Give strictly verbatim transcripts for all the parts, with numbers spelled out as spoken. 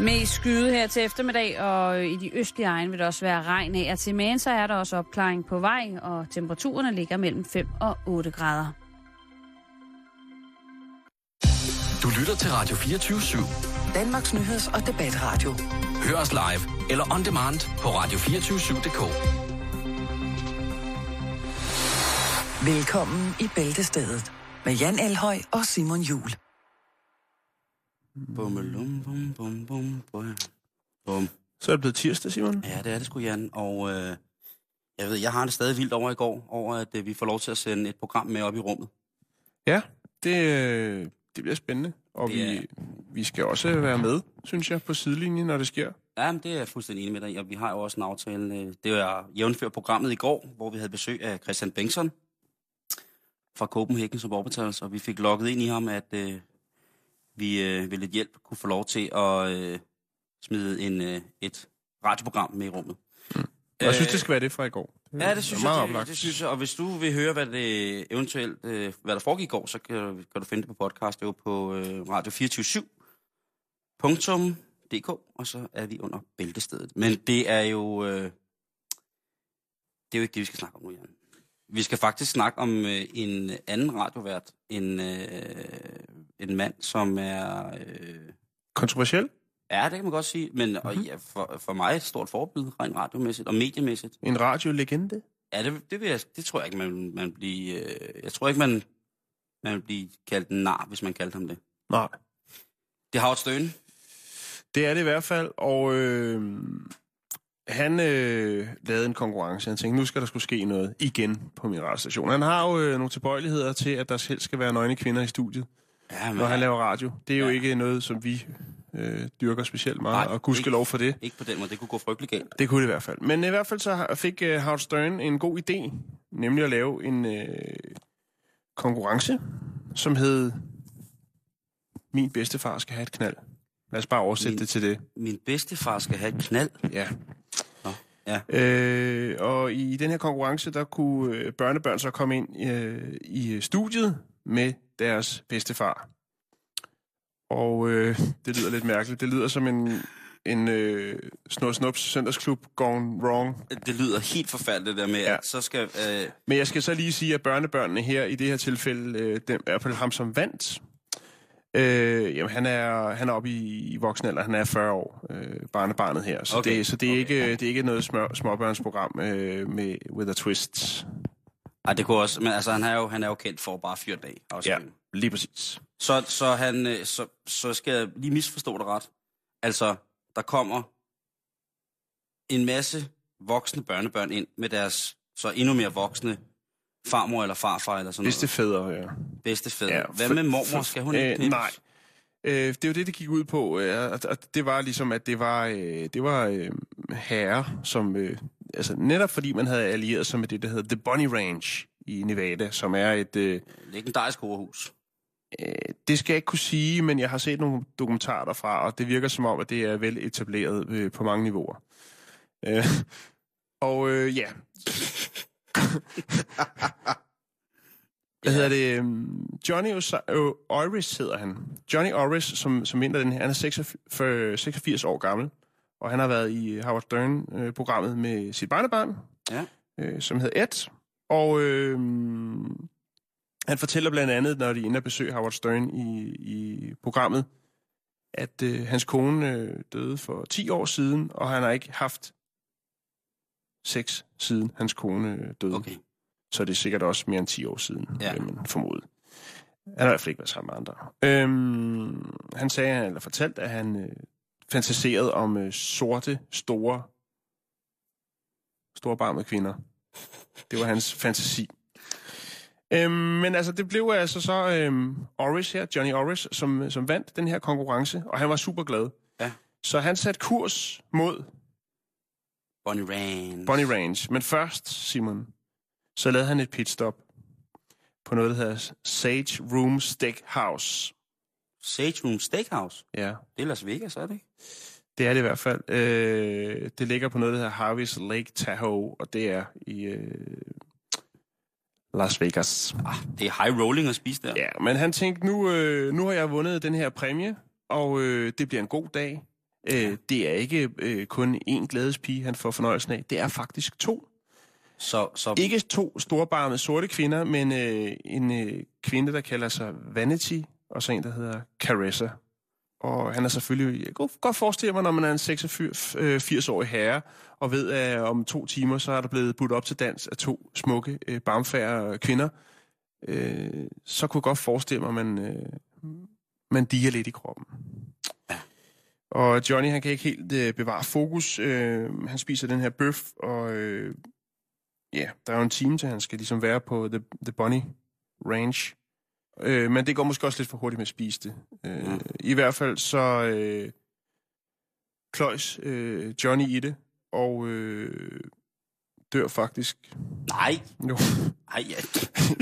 Med skyde her til eftermiddag, og i de østlige egne vil det også være regn af. Og til magen, så er der også opklaring på vej, og temperaturerne ligger mellem fem og otte grader. Du lytter til Radio fireogtyve syv. Danmarks nyheds- og debatradio. Hør os live eller on demand på radio to fire syv punktum d k. Velkommen i Bæltestedet med Jan Elhøj og Simon Jul. Bum, bum, bum, bum, bum, bum. Så er det blevet tirsdag, Simon. Ja, det er det sgu, Jan. Og øh, jeg ved, jeg har det stadig vildt over i går, over at øh, vi får lov til at sende et program med op i rummet. Ja, det, øh, det bliver spændende. Og det, vi, vi skal også være med, synes jeg, på sidelinjen, når det sker. Ja, men det er jeg fuldstændig enig med dig. Ja, vi har jo også en aftale. Øh, det var jævnfør programmet i går, hvor vi havde besøg af Christian Bengtsson fra Copenhagen som overbetales, og vi fik logget ind i ham, at... Øh, vi øh, ved lidt hjælp kunne få lov til at øh, smide en, øh, et radioprogram med i rummet. Mm. Jeg synes, det skal være det fra i går. Det ja, det synes jeg. Det, det synes jeg. Og hvis du vil høre, hvad det eventuelt øh, hvad der foregik i går, så kan, kan du finde det på podcast. Det er jo på øh, radio to fire syv punktum d k, og så er vi under Bæltestedet. Men det er jo øh, det er jo ikke det, vi skal snakke om nu, Jan. Vi skal faktisk snakke om øh, en anden radiovært, en, øh, en mand, som er... Øh... kontroversiel? Ja, det kan man godt sige, men mm-hmm. og, ja, for, for mig et stort forbillede, rent radiomæssigt og mediemæssigt. En radiolegende? Ja, det, det, vil jeg, det tror jeg ikke, man, man bliver... Øh, jeg tror ikke, man, man vil blive kaldt en nar, hvis man kaldte ham det. Nej. Det er Howard Stern. Det er det i hvert fald, og... Øh... Han øh, lavede en konkurrence. Han tænkte, nu skal der skulle ske noget igen på min radiostation. Han har jo øh, nogle tilbøjeligheder til, at der helst skal være nøgne kvinder i studiet, ja, når han laver radio. Det er ja. jo ikke noget, som vi øh, dyrker specielt meget, nej, og gudskelov for det. Ikke på den måde. Det kunne gå frygtelig galt. Det kunne det i hvert fald. Men i hvert fald så fik øh, Howard Stern en god idé, nemlig at lave en øh, konkurrence, som hed Min bedstefar skal have et knald. Lad os bare oversætte min, det til det. Min bedstefar skal have et knald? Ja. Ja. Øh, og i den her konkurrence, der kunne børnebørn så komme ind øh, i studiet med deres bedstefar. Og øh, det lyder lidt mærkeligt. Det lyder som en, en øh, snor-snups søndagsklub gone wrong. Det lyder helt forfærdeligt der med, ja. at så skal... Øh... Men jeg skal så lige sige, at børnebørnene her i det her tilfælde, øh, dem er på ham som vandt. Øh, jamen, han er, han er oppe i, i voksenalder, han er fyrre år, øh, barnebarnet her, så, okay. det, så det, er okay. ikke, det er ikke noget smør, småbørnsprogram øh, med with a twist. Ej, det kunne også, men altså, han er jo, han er jo kendt for bare fyrt af. Også. Ja, lige præcis. Så, så, han, så, så skal jeg lige misforstå det ret. Altså, der kommer en masse voksne børnebørn ind med deres så endnu mere voksne farmor eller farfar eller sådan noget. Bedstefædre, ja. Bedstefædre. Ja, hvad med mormor? Skal hun ikke knippes? Nej. Øh, det er jo det, det gik ud på. Ja, og det var ligesom, at det var, øh, det var øh, herrer, som... Øh, altså netop fordi man havde allieret sig med det, der hedder The Bunny Ranch i Nevada, som er et... Øh, legendarisk horehus. Øh, det skal jeg ikke kunne sige, men jeg har set nogle dokumentarer derfra, og det virker som om, at det er vel etableret øh, på mange niveauer. Øh, og øh, ja... Hvad hedder det? Johnny Orris hedder han. Johnny Orris, som, som vinder den her, han er seksogfirs år gammel, og han har været i Howard Stern-programmet med sit barnebarn, ja. øh, som hedder Ed, og øh, han fortæller blandt andet, når de ender besøg Howard Stern i, i programmet, at øh, hans kone øh, døde for ti år siden, og han har ikke haft seks siden hans kone døde. Okay. Så det er sikkert også mere end ti år siden, ja. vil man formode. Han har i hvert fald ikke været sammen med andre. Øhm, han sagde, eller fortalte, at han øh, fantaserede om øh, sorte, store, store barmede kvinder. Det var hans fantasi. Øhm, men altså, det blev altså så øh, Orris her, Johnny Orris, som, som vandt den her konkurrence, og han var super glad. Ja. Så han satte kurs mod... Bunny Ranch. Bunny Ranch. Men først, Simon, så lavede han et pitstop på noget, der hedder Sage Room Steakhouse. Sage Room Steakhouse? Ja. Det er Las Vegas, er det ikke? Det er det i hvert fald. Øh, det ligger på noget, der hedder Harveys Lake Tahoe, og det er i øh, Las Vegas. Ah, det er high rolling at spise der. Ja, men han tænkte, nu, øh, nu har jeg vundet den her præmie, og øh, det bliver en god dag. Øh, det er ikke øh, kun én glædespige, han får fornøjelsen af. Det er faktisk to. Så, så... Ikke to storbarmede sorte kvinder, men øh, en øh, kvinde, der kalder sig Vanity, og så en, der hedder Caressa. Og han er selvfølgelig... Jeg kan godt forestille mig, når man er en seksogfirs-årig herre, og ved, at om to timer, så er der blevet budt op til dans af to smukke, øh, barmfære kvinder. Øh, så kunne jeg godt forestille mig, at man, øh, man diger lidt i kroppen. Og Johnny, han kan ikke helt øh, bevare fokus. Øh, han spiser den her bøf, og... Øh, Ja, yeah, der er jo en time til, han skal ligesom være på The, the Bunny Ranch. Øh, men det går måske også lidt for hurtigt med at spise det. Øh, ja. I hvert fald så øh, kløjs øh, Johnny i det, og øh, dør faktisk. Nej! Jo. Nej, ja.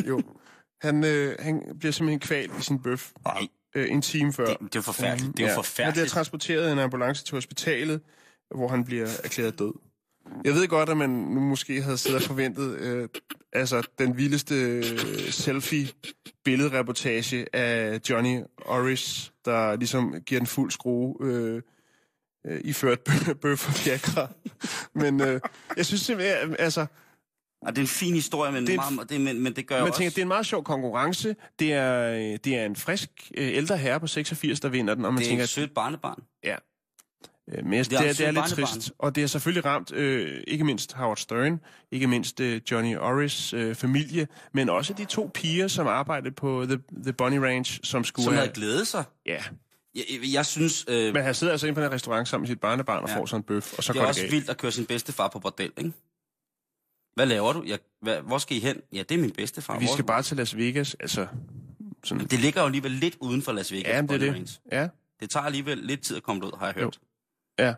Jo. Han, øh, han bliver simpelthen kvalt i sin bøf. Nej. Øh, en time før. Det, det er forfærdeligt. Det er ja. forfærdeligt. Han bliver transporteret i en ambulance til hospitalet, hvor han bliver erklæret død. Jeg ved godt, at man nu måske havde siddet og forventet øh, altså, den vildeste øh, selfie-billedreportage af Johnny Orris, der ligesom giver den fuld skrue øh, øh, iført bøf og fjerkræ. Men øh, jeg synes simpelthen, altså... Og det er en fin historie, men det, en, meget, det, men, men det gør man også... Tænker, det er en meget sjov konkurrence. Det er, det er en frisk ældre herre på seksogfirs, der vinder den. Og man det er tænker, et sødt barnebarn. Ja. Men det er, det er, det er lidt trist, og det har selvfølgelig ramt øh, ikke mindst Howard Stern, ikke mindst øh, Johnny Orris' øh, familie, men også de to piger, som arbejdede på The, the Bunny Ranch, som skulle som havde glædet sig? Ja. Jeg, jeg, jeg synes... Øh... Men han sidder altså inde på den restaurant sammen med sit barnebarn og ja. får sådan en bøf, og så går det. Det er også vildt at køre sin bedstefar på bordel, ikke? Hvad laver du? Jeg, hvad, hvor skal I hen? Ja, det er min bedstefar. Vi skal bare til Las Vegas, altså... Sådan... Det ligger jo alligevel lidt uden for Las Vegas, ja, det Bunny det. Ranch. Ja. Det tager alligevel lidt tid at komme ud, har jeg hørt. Jo. Ja,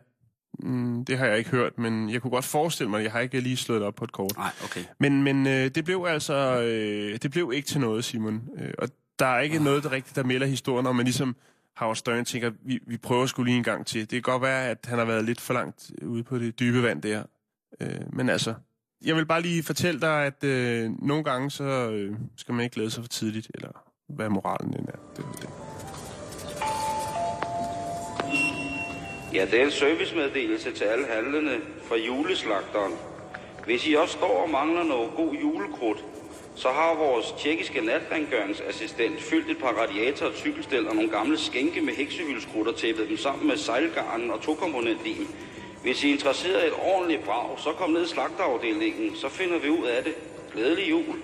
mm, det har jeg ikke hørt, men jeg kunne godt forestille mig, at jeg har ikke lige slået op på et kort. Nej, okay. Men, men øh, det blev altså, øh, det blev ikke til noget, Simon. Øh, og der er ikke oh. noget der rigtigt, der melder historien, og man ligesom Howard Stern tænker, vi, vi prøver sgu lige en gang til. Det kan godt være, at han har været lidt for langt ude på det dybe vand der. Øh, men altså, jeg vil bare lige fortælle dig, at øh, nogle gange, så øh, skal man ikke glæde sig for tidligt, eller hvad moralen den er. Det er det. Ja, det er en servicemeddelelse til alle handlende fra Jule Slagteren. Hvis I også står og mangler noget god julekrudt, så har vores tjekkiske natrengøringsassistent fyldt et par radiatorer, cykelstel og nogle gamle skænke med heksehyldskrudt og tæppet dem sammen med sejlgarnen og tokomponentlim. Hvis I er interesseret i et ordentligt brag, så kom ned i slagterafdelingen, så finder vi ud af det. Glædelig jul.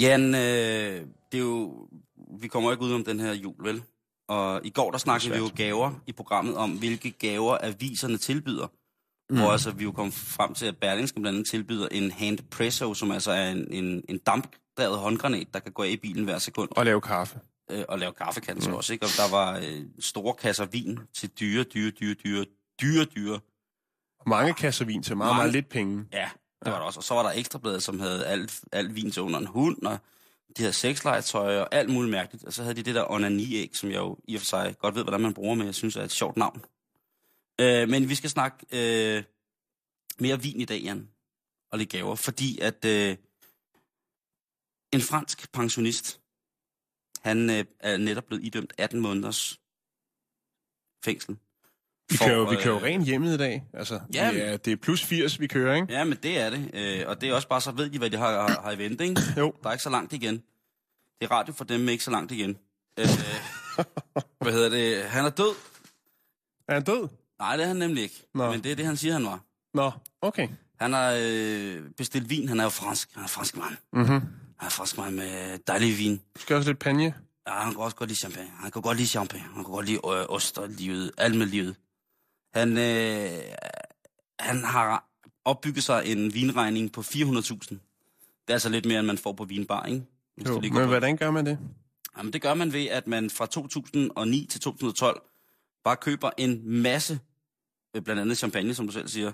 Jan, øh, det er jo... Vi kommer ikke ud om den her jul, vel? Og i går, der snakkede vi jo gaver i programmet om, hvilke gaver aviserne tilbyder. Mm. Hvor altså, vi jo kom frem til, at Berlingske blandt andet tilbyder en handpresso, som altså er en, en, en dampdrevet håndgranat, der kan gå af i bilen hver sekund. Og lave kaffe. Øh, og lave kaffe kan den så mm. også, ikke? Og der var øh, store kasser vin til dyre, dyre, dyre, dyre, dyre, dyre. Mange kasser vin til meget, Mange. meget lidt penge. Ja, det ja. var der også. Og så var der Ekstrabladet, som havde alt, alt vin til under en hund, og... De havde sexlegetøj og alt muligt mærkeligt. Og så havde de det der onaniæg, som jeg jo i og for sig godt ved, hvordan man bruger, men jeg synes er et sjovt navn. Øh, men vi skal snakke øh, mere vin i dag, Jan, og lidt gaver. Fordi at øh, en fransk pensionist, han øh, er netop blevet idømt atten måneders fængsel. Vi kører, vi kører jo ren hjemme i dag. Altså, ja, det, er, det er plus firs, vi kører, ikke? Ja, men det er det. Øh, og det er også bare, så ved de, hvad de har, har, har i vente, ikke? Jo. Der er ikke så langt igen. Det er radio for dem, ikke så langt igen. Øh, hvad hedder det? Han er død. Er han død? Nej, det er han nemlig ikke. Nå. Men det er det, han siger, han var. Nå, okay. Han har øh, bestilt vin. Han er jo fransk. Han er fransk mand. Mm-hmm. Han er fransk mand med dejlig vin. Skal også lidt panje? Ja, han kan også godt lide champagne. Han kan godt lide champagne. Han kan godt lide øh, ost og livet. Alt med livet. Han, øh, han har opbygget sig en vinregning på fire hundrede tusind. Det er altså lidt mere, end man får på vinbar, ikke? Jo, men på. Hvordan gør man det? Jamen, det gør man ved, at man fra to tusind og ni til to tusind og tolv bare køber en masse, blandt andet champagne, som du selv siger,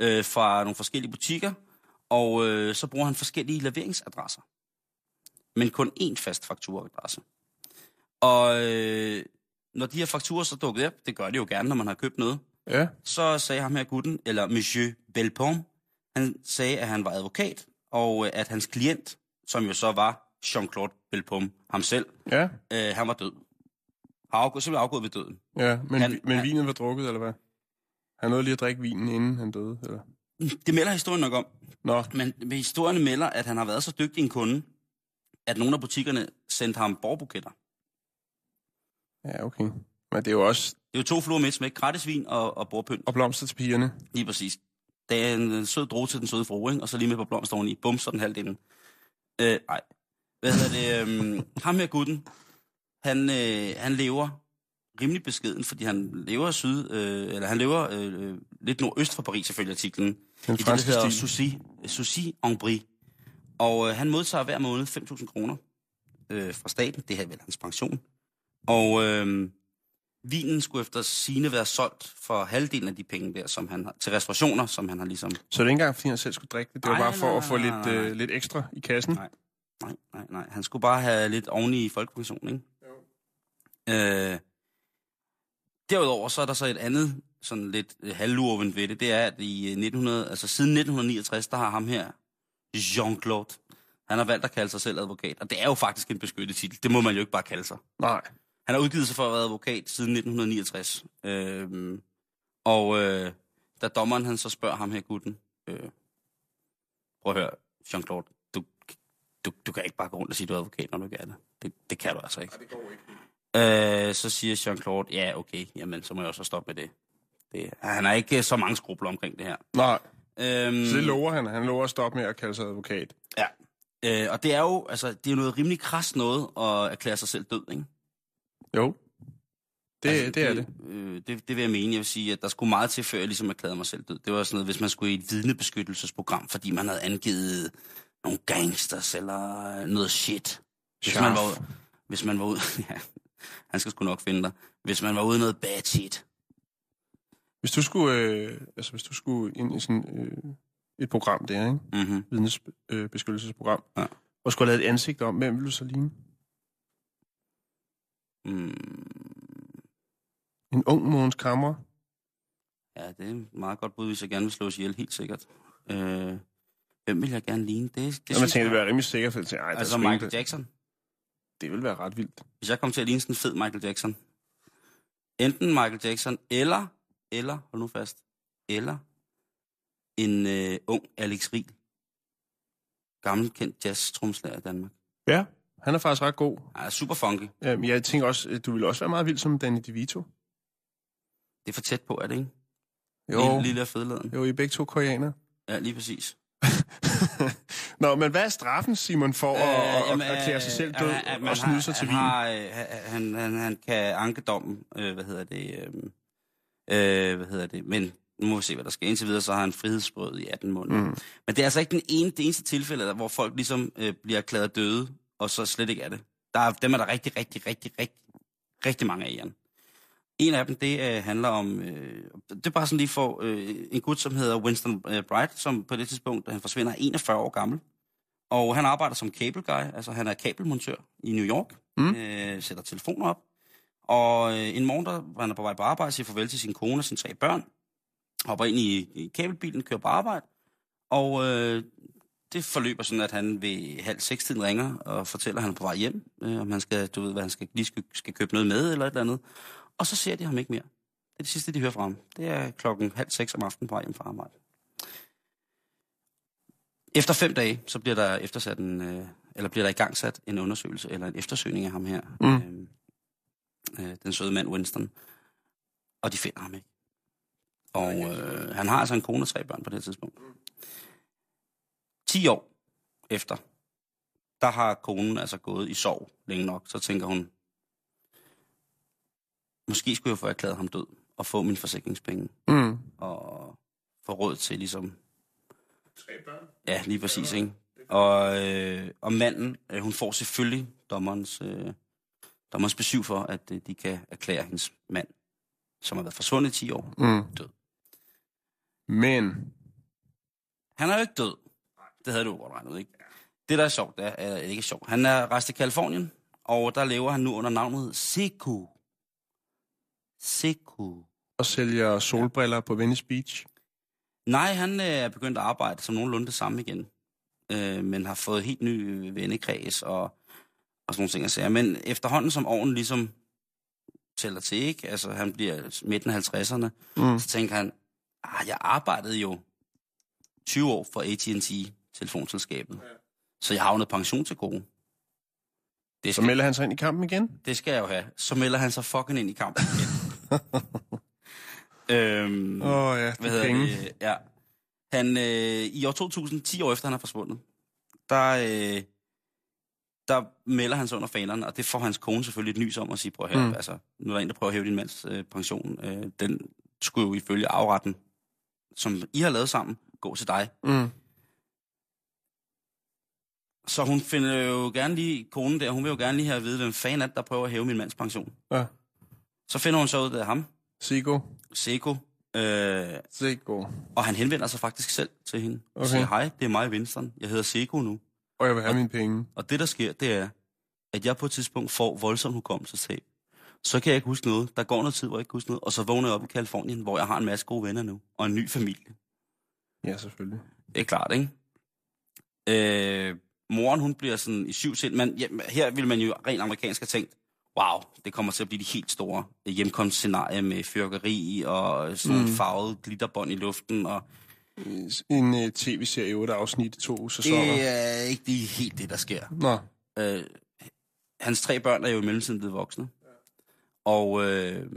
øh, fra nogle forskellige butikker, og øh, så bruger han forskellige leveringsadresser. Men kun én fast fakturaadresse. Og øh, når de her fakturer så dukkede op, det gør de jo gerne, når man har købt noget, ja. Så sagde ham her gutten, eller Monsieur Bellepomme, han sagde, at han var advokat, og at hans klient, som jo så var Jean-Claude Bellepomme, ham selv, ja. øh, han var død. Han var afgået, simpelthen afgået ved døden. Ja, men, han, men han, vinen var drukket, eller hvad? Han nåede lige at drikke vinen, inden han døde, eller? Det melder historien nok om. Nå. Men, men historien melder, at han har været så dygtig en kunde, at nogle af butikkerne sendte ham borbuketter. Ja, okay. Men det er jo også... Det er jo to fluer med et smæk. Gratis vin og, og bordpynt. Og blomster til pigerne. Lige præcis. Det er en sød droge til den søde frue, og så lige med på blomster oveni. Bum, så den halvdelen. Øh, nej. Hvad hedder det? Um, ham her gutten, han, øh, han lever rimelig beskeden, fordi han lever syd, øh, eller han lever øh, lidt nordøst fra Paris, selvfølgelig artiklen. Den i franske det, stil. Souci en Brie. Og øh, han modtager hver måned fem tusind kroner øh, fra staten. Det her er vel hans pension. Og øh, vinen skulle efter sigende være solgt for halvdelen af de penge der, som han har, til restaurationer, som han har ligesom... Så det er ikke engang, fordi han selv skulle drikke det? Det var nej, bare for nej, at få nej, lidt, øh, lidt ekstra i kassen? Nej, nej, nej, nej. Han skulle bare have lidt oveni i folkepensionen, ikke? Jo. Øh, derudover så er der så et andet, sådan lidt halvlurvent ved det, det er, at i nitten hundrede, altså siden nitten niogtres, der har ham her, Jean-Claude, han har valgt at kalde sig selv advokat, og det er jo faktisk en beskyttet titel. Det må man jo ikke bare kalde sig. Nej. Han har udgivet sig for at være advokat siden nitten niogtres. Øhm, og øh, da dommeren han så spørger ham her gutten, øh, prøv at høre, Jean-Claude, du, du, du kan ikke bare gå rundt og sige, du er advokat, når du ikke er det. det. Det kan du altså ikke. Nej, det går ikke. Øh, så siger Jean-Claude, ja okay, jamen så må jeg også stoppe med det. det. Han har ikke så mange skrupler omkring det her. Nej. Øhm, så det lover han. Han lover at stoppe med at kalde sig advokat. Ja. Øh, og det er jo altså, det er noget rimelig krast noget at erklære sig selv død, ikke? Jo, det, altså, det, det er det. Øh, det. Det vil jeg mene. Jeg vil sige, at der skulle meget til, før jeg ligesom erklærede mig selv død. Det var sådan noget, hvis man skulle i et vidnebeskyttelsesprogram, fordi man havde angivet nogle gangsters eller noget shit. Hvis man var, hvis man var ude... ja, han skal sgu nok finde dig. Hvis man var ude noget bad shit. Hvis du skulle, øh, altså, hvis du skulle ind i sådan øh, et program der, ikke? Mm-hmm. Vidnesbeskyttelsesprogram, ja. Og skulle have lavet et ansigt om, hvem ville du så ligne? Mm. En ung Mogens Kammerer? Ja, det er meget godt bud, hvis jeg gerne vil slås ihjel, helt sikkert. Øh, hvem vil jeg gerne ligne? Det, det Nå, man tænker, jeg... det vil være rimelig sikkert. Til, ej, altså Michael det. Jackson? Det ville være ret vildt. Hvis jeg kom til at ligne sådan en fed Michael Jackson. Enten Michael Jackson, eller... Eller, hold nu fast, eller en øh, ung Alex Riel. Gammelkendt jazz-tromslærer i Danmark. Ja, han er faktisk ret god. Ja, super funky. Ja, men jeg tænker også, du ville også være meget vild som Danny DeVito. Det er for tæt på, er det ikke? Jo. Lille, lille og fedladen. Jo, I er begge to koreanere. Ja, lige præcis. Nå, men hvad er straffen, Simon, for øh, at erklære sig selv død øh, øh, og snyde sig til vin? Øh, han, han, han kan anke dommen, øh, hvad hedder det... Øh, Øh, hvad hedder det? Men nu må vi se, hvad der sker. Indtil videre, så har han frihedsberøvet i atten måneder. Mm. Men det er altså ikke den ene, det eneste tilfælde, hvor folk ligesom øh, bliver erklæret døde, og så slet ikke er det. Der er, dem er der rigtig, rigtig, rigtig, rigtig, rigtig mange af igen. En af dem, det øh, handler om... Øh, det er bare sådan lige for øh, en gut, som hedder Winston øh, Bright, som på det tidspunkt, han forsvinder, enogfyrre år gammel. Og han arbejder som cable guy, altså han er kabelmontør i New York. Mm. Øh, sætter telefoner op. Og en morgen, der var han på vej på arbejde, siger farvel til sin kone og sine tre børn, hopper ind i, i kabelbilen, kører på arbejde, og øh, det forløber sådan, at han ved halv seks tiden ringer og fortæller, at han er på vej hjem, øh, om han skal, du ved, hvad han skal, lige skal, skal købe noget med eller et eller andet. Og så ser de ham ikke mere. Det er det sidste, de hører fra ham. Det er klokken halv seks om aftenen på vej hjem fra arbejde. Efter fem dage, så bliver der eftersat en, øh, eller bliver der igangsat en undersøgelse eller en eftersøgning af ham her. Mm. Øh, den søde mand Winston, og de finder ham ikke. Og øh, han har altså en kone og tre børn på det tidspunkt. Ti år efter, der har konen altså gået i sorg længe nok, så tænker hun, måske skulle jeg få erklæret ham død, og få mine forsikringspenge, mm. og få råd til ligesom... Tre børn? Ja, lige præcis, ikke? Og, øh, og manden, øh, hun får selvfølgelig dommerens... Øh, Der må besøg for, at de kan erklære hendes mand, som har været forsvundet i ti år, mm. død. Men? Han er jo ikke død. Det havde du godt regnet, ikke? Det, der er sjovt, det er, er ikke sjovt. Han er rejst til Kalifornien, og der lever han nu under navnet Sicou. Sicou. Og sælger solbriller på Venice Beach? Nej, han er begyndt at arbejde som nogenlunde det samme igen. øh, men har fået helt ny vennekreds og, og sådan nogle ting at sige. Men efterhånden, som åren ligesom tæller til, ikke? Altså han bliver midten af halvtredserne, mm. så tænker han, ah, jeg arbejdede jo tyve år for A T and T, telefonselskabet, ja. Så jeg havnede pension til gode. Det skal... Så melder han sig ind i kampen igen? Det skal jeg jo have. Så melder han sig fucking ind i kampen igen. Åh øhm, oh, ja, det er penge. Det? Ja. Han, øh, i år to tusind, ti år efter han er forsvundet, der, øh, der melder han sig under fanerne, og det får hans kone selvfølgelig et nys om at sige, prøv at hæve, mm. altså, nu er der en, der prøver at hæve din mands øh, pension. Øh, den skulle jo ifølge afretten, som I har lavet sammen, gå til dig. Mm. Så hun finder jo gerne lige, konen der, hun vil jo gerne lige have at vide, hvem fanden er det, der prøver at hæve min mands pension. Ja. Så finder hun så ud af ham. Sicou. Sicou. Øh, Sicou. Og han henvender sig faktisk selv til hende. Okay. Og siger, hej, det er mig, Winston. Jeg hedder Sicou nu. Og jeg vil have og, mine penge. Og det, der sker, det er, at jeg på et tidspunkt får voldsom hukommelsestab. Så kan jeg ikke huske noget. Der går noget tid, hvor jeg ikke husker noget. Og så vågner jeg op i Kalifornien, hvor jeg har en masse gode venner nu. Og en ny familie. Ja, selvfølgelig. Det er klart, ikke? Øh... Moren, hun bliver sådan i syv sind, men ja, her vil man jo rent amerikansk have tænkt, wow, det kommer til at blive de helt store hjemkomstscenarie med fyrkeri og sådan mm. farvet glitterbånd i luften. Og... En uh, tv-serie, otte afsnit, to sæsoner. Det er ikke det, helt det, der sker. Nå. Øh, hans tre børn er jo i mellemtiden blevet voksne, og øh,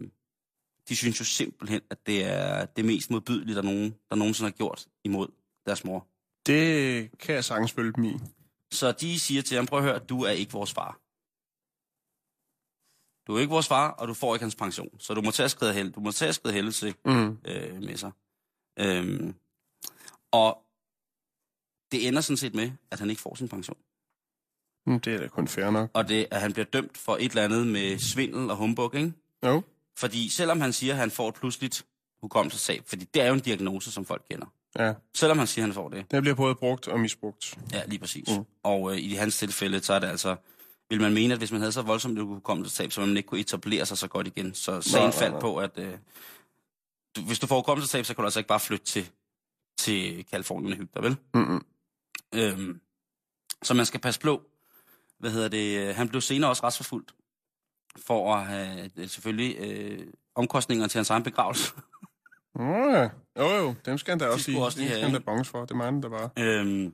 de synes jo simpelthen, at det er det mest modbydelige, der nogen, der nogensinde har gjort imod deres mor. Det kan jeg sagtens følge dem i. Så de siger til ham, prøv at høre, du er ikke vores far. Du er ikke vores far, og du får ikke hans pension. Så du må tage skridt held. Du må tage skridt held til mm. øh, med sig. Øhm, og det ender sådan set med, at han ikke får sin pension. Det er da kun fair nok. Og det, at han bliver dømt for et eller andet med svindel og humbug, ikke? Jo. Fordi selvom han siger, at han får et pludseligt hukommelsestab, fordi det er jo en diagnose, som folk kender. Ja. Selvom han siger, han får det. Det bliver både brugt og misbrugt. Ja, lige præcis. Mm. Og øh, i hans tilfælde, så er det altså... Vil man mene, at hvis man havde så voldsomt hukommelsestab, så man ikke kunne etablere sig så godt igen. Så sagen faldt nej. på, at... Øh, du, hvis du får hukommelsestab, så kan du altså ikke bare flytte til, til Kalifornien og hygge dig, vel? Mm-hmm. Øhm, så man skal passe på. Hvad hedder det? Han blev senere også retsforfulgt. For at have selvfølgelig øh, omkostninger til hans egen begravelse. Ja, jo jo, dem skal han da også sige. Også dem skal han da bonges for, det mener der bare. Øhm,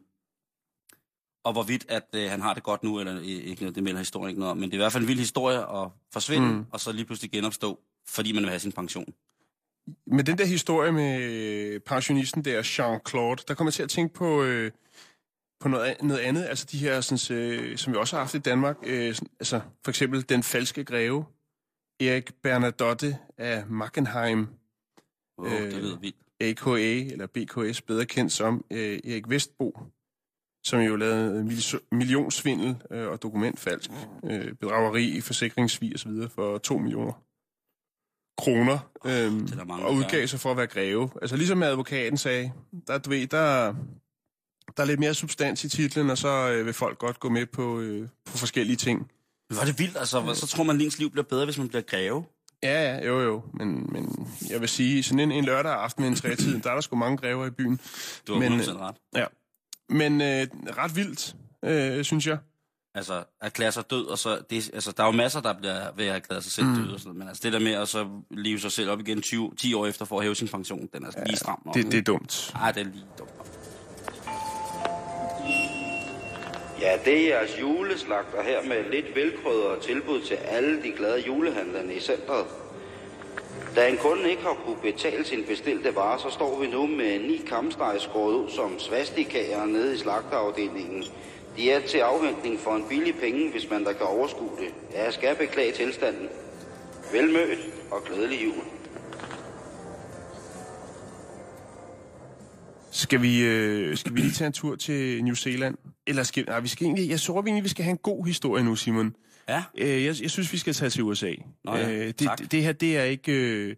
og hvorvidt, at øh, han har det godt nu, eller ikke noget, det melder historien ikke noget om, men det er i hvert fald en vild historie at forsvinde, mm. og så lige pludselig genopstå, fordi man vil have sin pension. Med den der historie med pensionisten der, Jean-Claude, der kommer jeg til at tænke på, øh, på noget, noget andet, altså de her, sådan, øh, som vi også har haft i Danmark, øh, sådan, altså for eksempel den falske greve, Erik Bernadotte af Magenheim, Oh, det A K A eller B K S, bedre kendt som øh, Erik Vestbo, som jo lavede millionsvindel øh, og dokumentfalsk, øh, bedrageri, forsikringssvig og så videre for to millioner kroner, øh, oh, mange, og udgav sig for at være greve. Altså ligesom advokaten sagde, der, du ved, der, der er lidt mere substans i titlen, og så øh, vil folk godt gå med på, øh, på forskellige ting. Var det vildt, altså. Så tror man, at ens liv bliver bedre, hvis man bliver greve. Ja, ja, jo, jo. Men, men jeg vil sige, sådan en, en lørdag aften med en trætiden, der er der sgu mange grever i byen. Du har men, ret. Ja. Men øh, ret vildt, øh, synes jeg. Altså, erklære sig død, og så... Det, altså, der er jo masser, der bliver ved at erklære sig selv mm. død og sådan, men altså, det der med at så leve sig selv op igen tyve, ti år efter for at hæve sin pension, den er altså ja, lige stram nok. Det, det er dumt. Ej, det er lige dumt. Ja, det er jeres juleslagter her med lidt velkrydder og tilbud til alle de glade julehandlerne i centret. Da en kunde ikke har kunne betale sin bestilte vare, så står vi nu med ni kamsteg skåret ud som svastikager nede i slagterafdelingen. De er til afhentning for en billig penge, hvis man der kan overskue det. Ja, jeg skal beklage tilstanden. Velmødt og glædelig jul. Skal vi, øh, skal vi lige tage en tur til New Zealand? Eller skal nej, vi skal egentlig... Jeg tror egentlig, vi skal have en god historie nu, Simon. Ja. Øh, jeg, jeg synes, vi skal tage til U S A. Nå ja, øh, det, det, det her, det er ikke... Øh,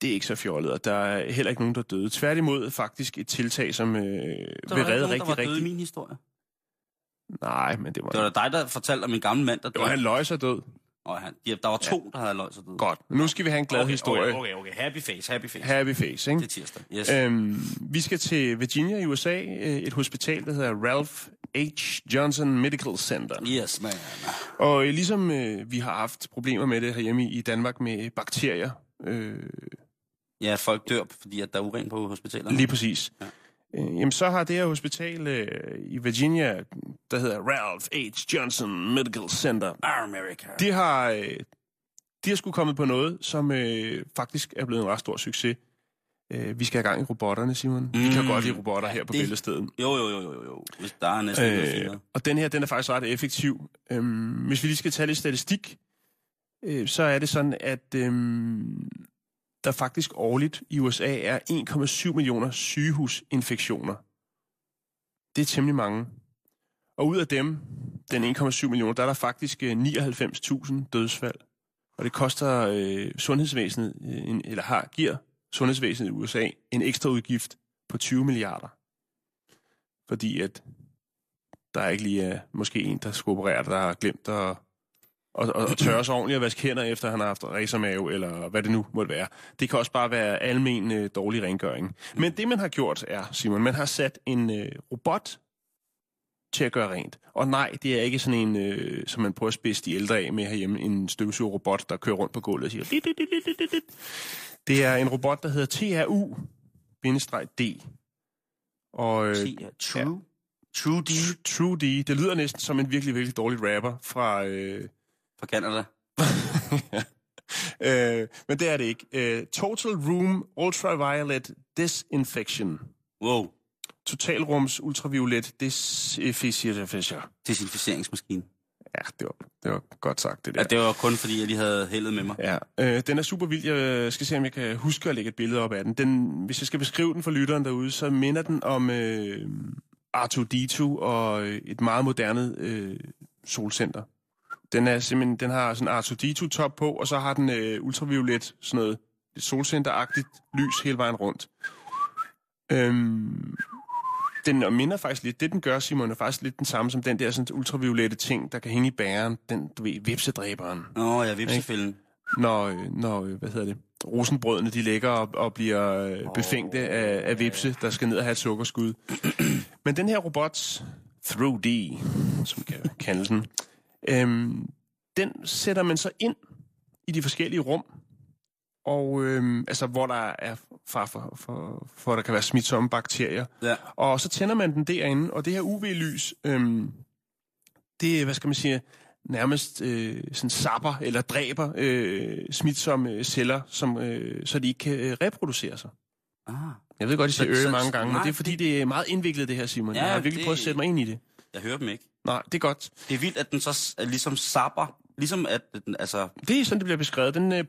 det er ikke så fjollet, og der er heller ikke nogen, der døde. Tværtimod faktisk et tiltag, som øh, vil redde rigtig, rigtig... Der var ikke nogen, der var døde i min historie. Nej, men det var... Det var da dig, der fortalte om en gammel mand, der døde. Jo, han løg sig død. Og han, ja, der var to, ja. der havde løjset det. Godt. Nu skal vi have en glad okay, historie. Okay, okay, okay. Happy face, happy face. Happy face, ikke? Det er tirsdag, yes. Øhm, vi skal til Virginia i U S A, et hospital, der hedder Ralph H. Johnson Medical Center. Yes, man. Og ligesom øh, vi har haft problemer med det herhjemme i Danmark med bakterier. Øh, ja, folk dør, fordi at der er uren på hospitalerne. Lige præcis. Ja. Jamen, så har det her hospital øh, i Virginia, der hedder Ralph H. Johnson Medical Center. America. De har, øh, de har sgu kommet på noget, som øh, faktisk er blevet en ret stor succes. Øh, vi skal have gang i robotterne, Simon. Mm. Vi kan godt lide robotter ja, her på det... Bæltestedet. Jo, jo, jo, jo, jo. Hvis der er næsten øh, noget. Og den her, den er faktisk ret effektiv. Øhm, hvis vi lige skal tage lidt statistik, øh, så er det sådan, at... Øh, der faktisk årligt i U S A er en komma syv millioner sygehusinfektioner. Det er temmelig mange. Og ud af dem, den en komma syv millioner, der er der faktisk nioghalvfems tusind dødsfald. Og det koster øh, sundhedsvæsenet, øh, eller har, giver sundhedsvæsenet i U S A en ekstra udgift på tyve milliarder. Fordi at der er ikke lige er måske en, der skal operere, der har glemt at... Og, og, og tørre sig ordentligt og vaske hænder, efter han har haft racermave, eller hvad det nu måtte være. Det kan også bare være almen øh, dårlig rengøring. Men det, man har gjort, er, Simon, man har sat en øh, robot til at gøre rent. Og nej, det er ikke sådan en, øh, som man prøver at spidse de ældre af med herhjemme, en støvsugerrobot, der kører rundt på gulvet og siger... Dit, dit, dit, dit, dit. Det er en robot, der hedder T R U D. Og, øh, True? True D? True D. Det lyder næsten som en virkelig, virkelig dårlig rapper fra... Øh, Fra Canada. ja. øh, men det er det ikke. Øh, Total Room Ultraviolet Disinfection. Wow. Totalrums ultraviolet desinficering. Desinficeringsmaskine. Ja, det var, det var godt sagt, det der. Ja, det var kun fordi, jeg lige havde heldet med mig. Ja. Øh, den er super vild. Jeg skal se, om jeg kan huske at lægge et billede op af den. den hvis jeg skal beskrive den for lytteren derude, så minder den om øh, R to D to og et meget moderne øh, solcenter. Den er simpelthen, den har sådan en R to D to top på, og så har den øh, ultraviolet, sådan noget solcenteragtigt lys hele vejen rundt. Øhm, den minder faktisk lidt, det den gør, Simon, er faktisk lidt den samme som den der sådan ultraviolette ting, der kan hænge i bæren, den, du ved, vipsedræberen. Nå, ja, vipsefælden. Når, når, hvad hedder det, rosenbrødene, de ligger og, og bliver øh, befængte oh, af, af vipse, der skal ned og have et sukkerskud. Men den her robot, Through D, som kan kalde den, Øhm, den sætter man så ind i de forskellige rum, og øhm, altså hvor der er far for, for, for der kan være smitsomme bakterier. Ja. Og så tænder man den derinde, og det her U V-lys, øhm, det hvad skal man sige, nærmest øh, sådan sapper eller dræber øh, smitsomme celler, som øh, så de ikke kan øh, reproducere sig. Ah. Jeg ved godt, de siger øge mange gange, nej, men det er fordi det er meget indviklet det her, Simon. Ja, jeg har virkelig det... prøvet at sætte mig ind i det. Jeg hører dem ikke. Nej, det er godt. Det er vildt, at den så ligesom sapper. Ligesom at den, altså... Det er sådan, det bliver beskrevet. Den øh,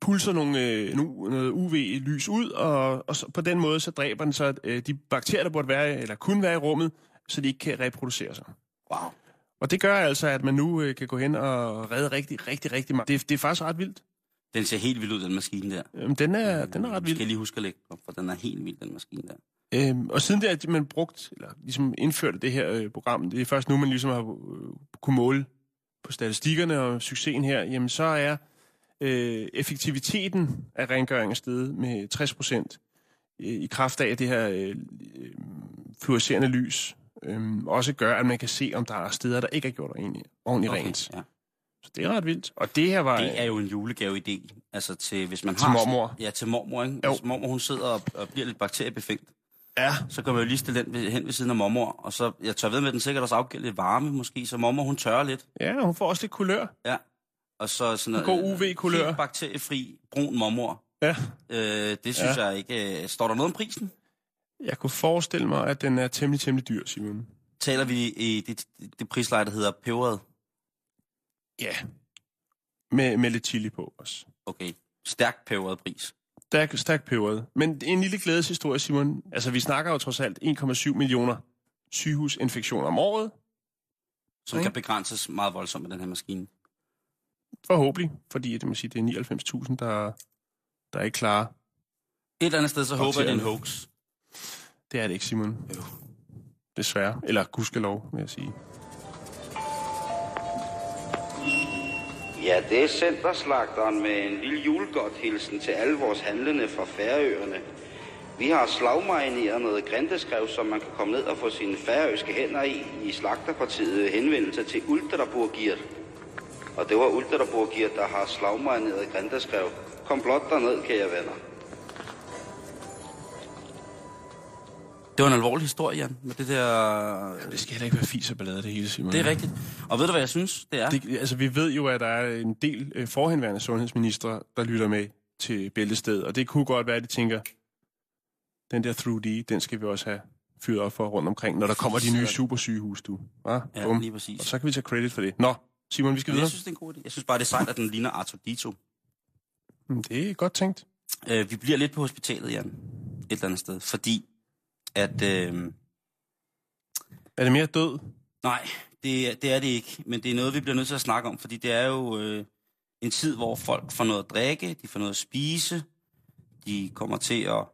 pulser nogle, øh, nogle U V-lys ud, og, og så, på den måde så dræber den så øh, de bakterier, der burde være, eller kunne være i rummet, så de ikke kan reproducere sig. Wow. Og det gør altså, at man nu øh, kan gå hen og redde rigtig, rigtig, rigtig meget. Det, det er faktisk ret vildt. Den ser helt vild ud, den maskine der. Jamen, den er, den er ret vild. Jeg skal lige huske at lægge op, for den er helt vild, den maskine der. Øhm, og siden det, at man brugt, eller ligesom indførte det her øh, program, det er først nu, man ligesom har øh, kunne måle på statistikkerne og succesen her, jamen så er øh, effektiviteten af rengøringen steget med tres procent øh, i kraft af, at det her øh, fluorescerende lys øh, også gør, at man kan se, om der er steder, der ikke er gjort ordentligt, ordentligt okay, rent. Ja. Så det er ret vildt. Og det her var... Det er jo en julegave-idé, altså til, hvis man til har... Til mormor. Ja, til mormor, ikke? Jo. Hvis mormor, hun sidder og, og bliver lidt bakteriebefængt. Ja. Så kan man jo lige stille den hen ved siden af mormor, og så, jeg tør ved med, den sikkert også afgiver lidt varme måske, så mormor, hun tørrer lidt. Ja, hun får også lidt kulør. Ja. Og så sådan noget... God U V-kulør. Helt bakteriefri, brun mormor. Ja. Øh, det synes ja. jeg ikke... Står der noget om prisen? Jeg kunne forestille mig, at den er temmelig, temmelig dyr, Simon. Taler vi i det, det prisleje, der hedder peberet? Ja, yeah. med, med lidt chili på også. Okay, stærkt peberet pris. Stærkt stærk peberet. Men en lille glædeshistorie, Simon. Altså, vi snakker jo trods alt en komma syv millioner sygehusinfektioner om året. Som okay. kan begrænses meget voldsomt med den her maskine. Forhåbentlig, fordi det, man siger, det er nioghalvfems tusind, der, der er ikke klarer. Et eller andet sted, så håber jeg, det er en hoax. Det er det ikke, Simon. Jo. Desværre. Eller gudskelov, vil jeg sige. Ja, det er Centerslagteren med en lille julegodthilsen til alle vores handlende fra Færøerne. Vi har slagmarineret noget grindeskrev, som man kan komme ned og få sine færøske hænder i i slagterpartiet henvendelse til Ulterburgiert. Og det var Ulterburgiert, der har slagmarineret grindeskrev. Kom blot derned, kære venner. Det var en alvorlig historie, Jan, med det der... Jamen, det skal heller ikke være fis og ballade, det hele, Simon. Det er rigtigt. Og ved du, hvad jeg synes, det er? Det, altså, vi ved jo, at der er en del forhenværende sundhedsministre, der lytter med til Bæltestedet, og det kunne godt være, at de tænker, den der Through D, den skal vi også have fyret op for rundt omkring, når der kommer de nye supersygehus, du. Ja, ja, lige præcis. Og så kan vi tage credit for det. Nå, Simon, vi skal videre. Jeg synes, det er en god idé. Jeg synes bare, det er sejt, at den ligner Arthur Dito. Det er godt tænkt. Øh, vi bliver lidt på hospitalet, Jan, et eller andet sted, fordi at... Øh... Er det mere død? Nej, det, det er det ikke, men det er noget, vi bliver nødt til at snakke om, fordi det er jo øh, en tid, hvor folk får noget at drikke, de får noget at spise, de kommer til at...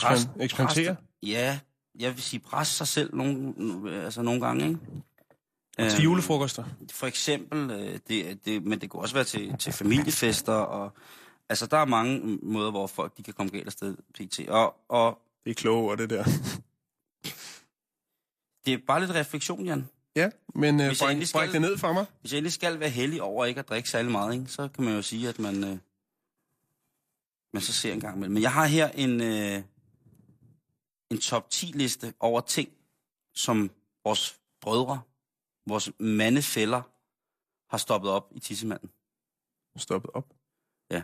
Præst, eksperimentere? Præst, ja, jeg vil sige præste sig selv nogle, altså nogle gange, ikke? Og til julefrokoster? For eksempel, det, det, men det kunne også være til, til familiefester, og altså der er mange måder, hvor folk de kan komme galt afsted, pt. Og, og, det er kloge ord, det der. Det er bare lidt refleksion, Jan. Ja, men øh, bræk, skal, bræk det ned for mig. Hvis jeg endelig skal være heldig over ikke at drikke særlig meget, ikke, så kan man jo sige, at man, øh, man så ser en gang imellem. Men jeg har her en... Øh, en top ti-liste over ting, som vores brødre, vores mandefæller, har stoppet op i tissemanden. Stoppet op? Ja.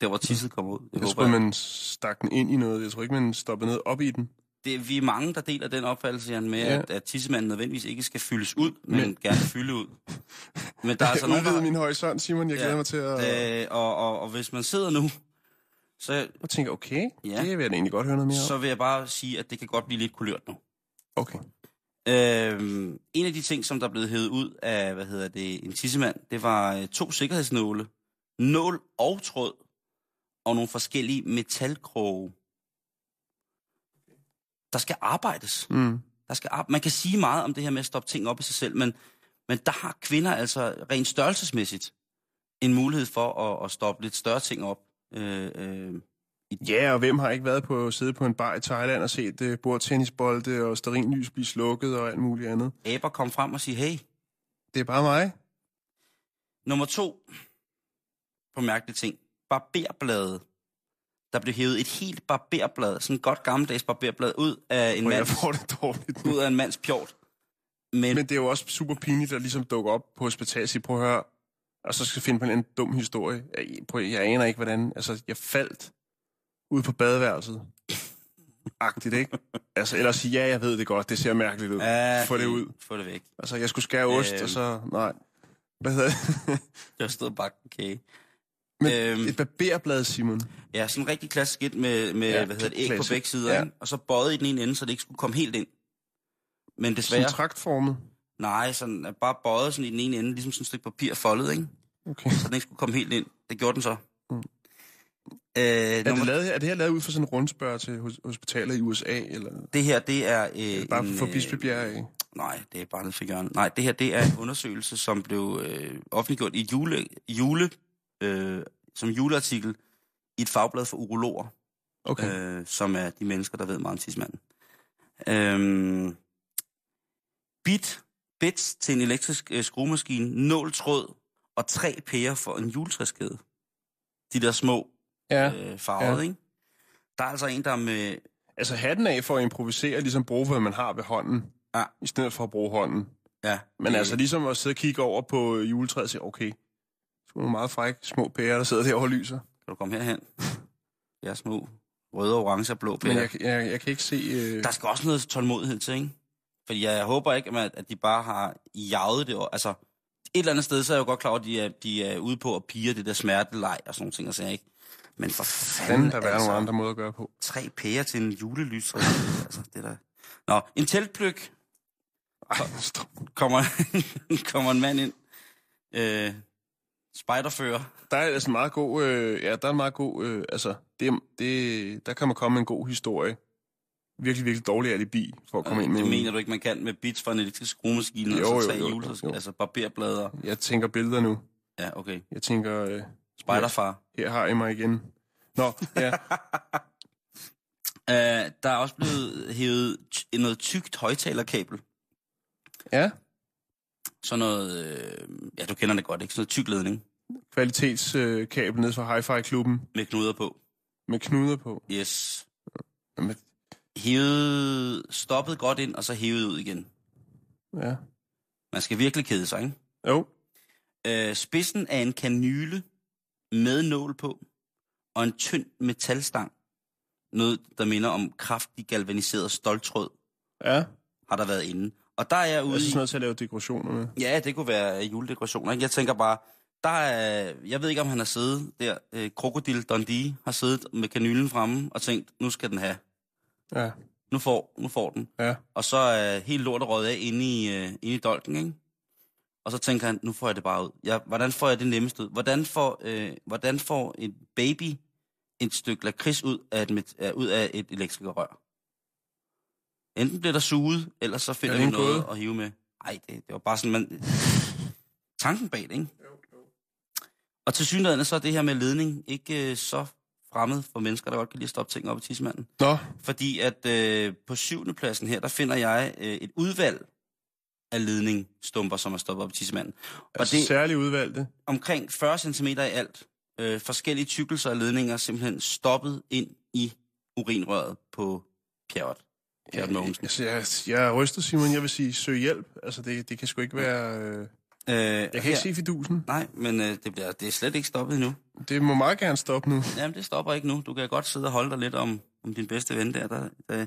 Der, hvor tisset kommer ud. Jeg, jeg tror, man stak den ind i noget. Jeg tror ikke, man stoppede ned op i den. Det, vi er mange, der deler den opfattelse, Jan, med, ja, at, at tissemanden nødvendigvis ikke skal fyldes ud, men, men gerne fylde ud. Men der er altså nogen, der... min horisont, Simon. Jeg ja, glæder mig til at... Øh, og, og, og hvis man sidder nu... Så jeg tænker, okay, ja, det vil jeg da egentlig godt høre noget mere om. Så vil jeg bare sige, at det kan godt blive lidt kulørt nu. Okay. Øhm, en af de ting, som der er blevet hævet ud af, hvad hedder det, en tissemand, det var to sikkerhedsnåle, nål og tråd, og nogle forskellige metalkroge. Der skal arbejdes. Mm. Der skal ar- Man kan sige meget om det her med at stoppe ting op i sig selv, men, men der har kvinder altså rent størrelsesmæssigt en mulighed for at, at stoppe lidt større ting op. Øh, øh, ja, og hvem har ikke været på at sidde på en bar i Thailand og set uh, bordtennisbolde og stearinlys blive slukket og alt muligt andet? Aber kom frem og sige, hey. Det er bare mig. Nummer to på mærkelige ting. Barberbladet. Der blev hævet et helt barberblad, sådan et godt gammeldags barberblad, ud af en, mands, ud af en mands pjort. Men, Men det er jo også super pinligt, der ligesom dukker op på hospitalet. Prøv at høre. Og så skal finde på en anden dum historie. Jeg, prøv, jeg aner ikke, hvordan... Altså, jeg faldt ud på badeværelset. Agtigt, ikke? Altså, ellers, ja, jeg ved det godt. Det ser mærkeligt ud. Æh, få det ud. Få det væk. Altså, jeg skulle skære ost, øh, og så... Nej. Hvad hedder det? Jeg stod og bakken kage. Men øh, et barberblad, Simon. Ja, sådan en rigtig klassisk et med, med ja, hvad hedder det, æg klassisk på begge sider. Ja. Og så bøjet i den ene ende, så det ikke skulle komme helt ind. Men desværre... Sådan traktformet. Nej, sådan bare bøjet sådan i den ene ende, ligesom sådan et stykke papir foldet, ikke? Okay. Så den ikke skulle komme helt ind. Det gjorde den så. Mm. Æh, er, nummer... det lavet, er det her lavet ud fra sådan en rundspørg til hospitaler i U S A? Eller? Det her, det er... Øh, det er bare en, for Bispebjerg, ikke? Nej, det er bare lidt for hjørnet. Nej, det her, det er en undersøgelse, som blev øh, offentliggjort i jule, jule, øh, som juleartikel i et fagblad for urologer. Okay. Øh, som er de mennesker, der ved meget om tidsmanden. Øh, bit... bits til en elektrisk øh, skruemaskine, nåltråd og tre pærer for en juletræskæde. De der små ja, øh, farvede, ja, ikke? Der er altså en, der med... Altså hatten af for at improvisere, ligesom bruge, hvad man har ved hånden, ja, i stedet for at bruge hånden. Ja. Men det... altså ligesom at sidde og kigge over på juletræet og sige, okay, så er nogle meget frække små pærer, der sidder der og lyser. Kan du komme herhen? Jeg er små røde, orange og blå pærer. Men jeg, jeg, jeg kan ikke se... Øh... Der skal også noget tålmodighed til, ikke? Fordi jeg håber ikke, at de bare har jaget det. Altså, et eller andet sted, så er jeg jo godt klar over, at de er, de er ude på at pige det der smertelej og sådan nogle ting, og så ikke. Men for fanden, der er altså, nogle andre måder at gøre på. Tre pærer til en julelys. Altså, det der. Nå, en teltpløk. Kommer, kommer en mand ind. Øh, Spejderfører. Der er altså en meget god... Øh, ja, der er en meget god... Øh, altså, det, det, der kan man komme med en god historie. Virkelig, virkelig dårlig alibi for at komme ja, ind med... Det mener du ikke, man kan med bits fra en elektrisk skruemaskine og så tre hjul, altså barberblader. Jeg tænker billeder nu. Ja, okay. Jeg tænker... Øh, Spejderfar. Her har I mig igen. Nå, ja. uh, der er også blevet hævet t- noget tykt højtalerkabel. Ja. Sådan noget... Øh, ja, du kender det godt, ikke? Sådan noget tyk ledning. Kvalitetskabel øh, nede fra Hi-Fi-klubben. Med knuder på. Med knuder på? Yes. Jamen. Hævet... Stoppet godt ind, og så hævet ud igen. Ja. Man skal virkelig kede sig, ikke? Jo. Øh, spidsen af en kanyle med nål på, og en tynd metalstang. Noget, der minder om kraftig galvaniseret ståltråd. Ja. Har der været inde. Og der er jeg ude i... Jeg synes noget til at lave dekorationer med. Ja, det kunne være juledekorationer, ikke? Jeg tænker bare, der er... Jeg ved ikke, om han har siddet der. Øh, Krokodil Dundee har siddet med kanylen fremme og tænkt, nu skal den have. Ja. Nu får, nu får den. Ja. Og så er øh, helt lortet røget af inde i, øh, inde i dolken, ikke? Og så tænker han, nu får jeg det bare ud. Jeg, hvordan får jeg det nemmest ud? Hvordan får, øh, hvordan får en baby et stykke lakrids ud af et, ud af et elektrisk rør? Enten bliver der suget, eller så finder vi noget gode at hive med. Ej, det, det var bare sådan, man... Tanken bag det, ikke? Jo, jo. Og til synligheden så er det her med ledning ikke øh, så fremmed for mennesker, der godt kan lige stoppe ting op i tissemanden. Nå. Fordi at øh, på syvende pladsen her, der finder jeg øh, et udvalg af ledningsstumper, som er stoppet op i tissemanden. Altså særligt udvalgte? Omkring fyrre centimeter i alt. Øh, forskellige tykkelser af ledninger simpelthen stoppet ind i urinrøret på Pjerret. Pjerret Mogensen. Ja, altså, jeg, jeg er rystet, Simon. Jeg vil sige, søg hjælp. Altså, det, det kan sgu ikke være... Øh... Øh, jeg kan her, ikke se fidusen. Nej, men øh, det, bliver, det er slet ikke stoppet endnu. Det må meget gerne stoppe nu. Jamen, det stopper ikke nu. Du kan godt sidde og holde dig lidt om, om din bedste ven der, der, der.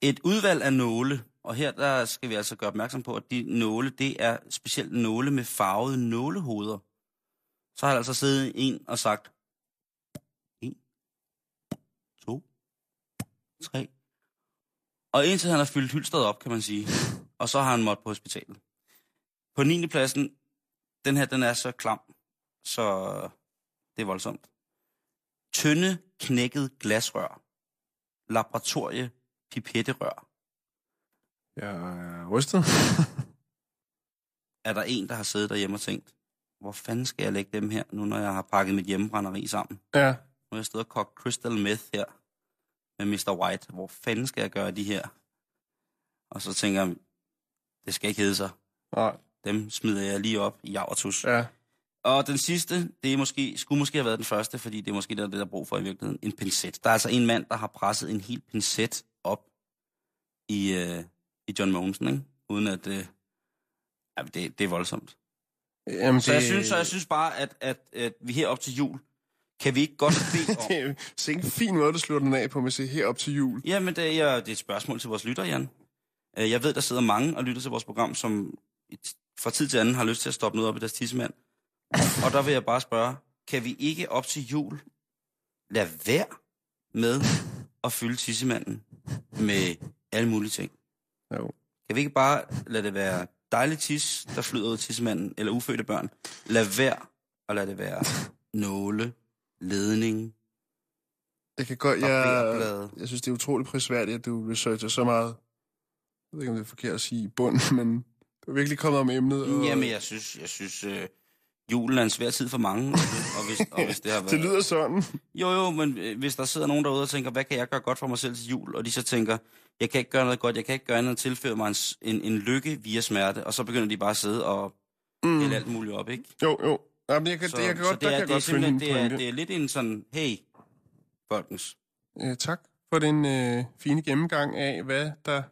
Et udvalg af nåle. Og her der skal vi altså gøre opmærksom på, at de nåle, det er specielt nåle med farvede nålehoveder. Så har der altså siddet en og sagt, en, to, tre. Og indtil han har fyldt hylsteret op, kan man sige. Og så har han måttet på hospitalet. På niende pladsen, den her, den er så klam, så det er voldsomt. Tynde, knækket glasrør. Laboratorie, pipetterør. Jeg er rystet. Er der en, der har siddet derhjemme og tænkt, hvor fanden skal jeg lægge dem her, nu når jeg har pakket mit hjemmebrænderi sammen? Ja. Nu er jeg stået og kogt crystal meth her med mister White. Hvor fanden skal jeg gøre de her? Og så tænker jeg, det skal ikke hedde sig. Nej. Dem smider jeg lige op i javertus. Ja. Og den sidste, det er måske, skulle måske have været den første, fordi det er måske det, der er brug for i virkeligheden. En pincet. Der er altså en mand, der har presset en hel pincet op i... Øh, i John Mogensen, ikke? Uden at... Øh... Ja, det, det er voldsomt. Jamen, så, det... jeg synes, så jeg synes bare, at, at, at vi her op til jul, kan vi ikke godt bede om... Det er så ikke en fin måde, du slutter den af på, med at se her op til jul. Jamen, det er, det er et spørgsmål til vores lytter, Jan. Jeg ved, der sidder mange og lytter til vores program, som fra tid til anden har lyst til at stoppe noget op i deres tissemand. Og der vil jeg bare spørge, kan vi ikke op til jul lade være med at fylde tissemanden med alle mulige ting? Jo. Kan vi ikke bare lade det være dejlig tis, der flyder ud af tissemanden, eller ufødte børn? Lad være, og lad det være nåle, ledning. Jeg kan godt, jeg, jeg synes, det er utroligt prisværdigt, at du researcher så meget. Jeg ved ikke, om det er forkert at sige bund, men du er virkelig kommet om emnet. Og... Jamen, jeg synes, jeg synes øh, julen er en svær tid for mange. Og hvis, og hvis det, har været... det lyder sådan. Jo, jo, men hvis der sidder nogen derude og tænker, hvad kan jeg gøre godt for mig selv til jul? Og de så tænker... Jeg kan ikke gøre noget godt, jeg kan ikke gøre andet end tilføre mig en, en, en lykke via smerte, og så begynder de bare at sidde og mm. hælde alt muligt op, ikke? Jo, jo. Jamen, jeg kan, så, det, jeg kan godt, det er, der kan det godt finde en pointe. Det, det er lidt en sådan, hey, folkens. Øh, tak for den øh, fine gennemgang af, hvad der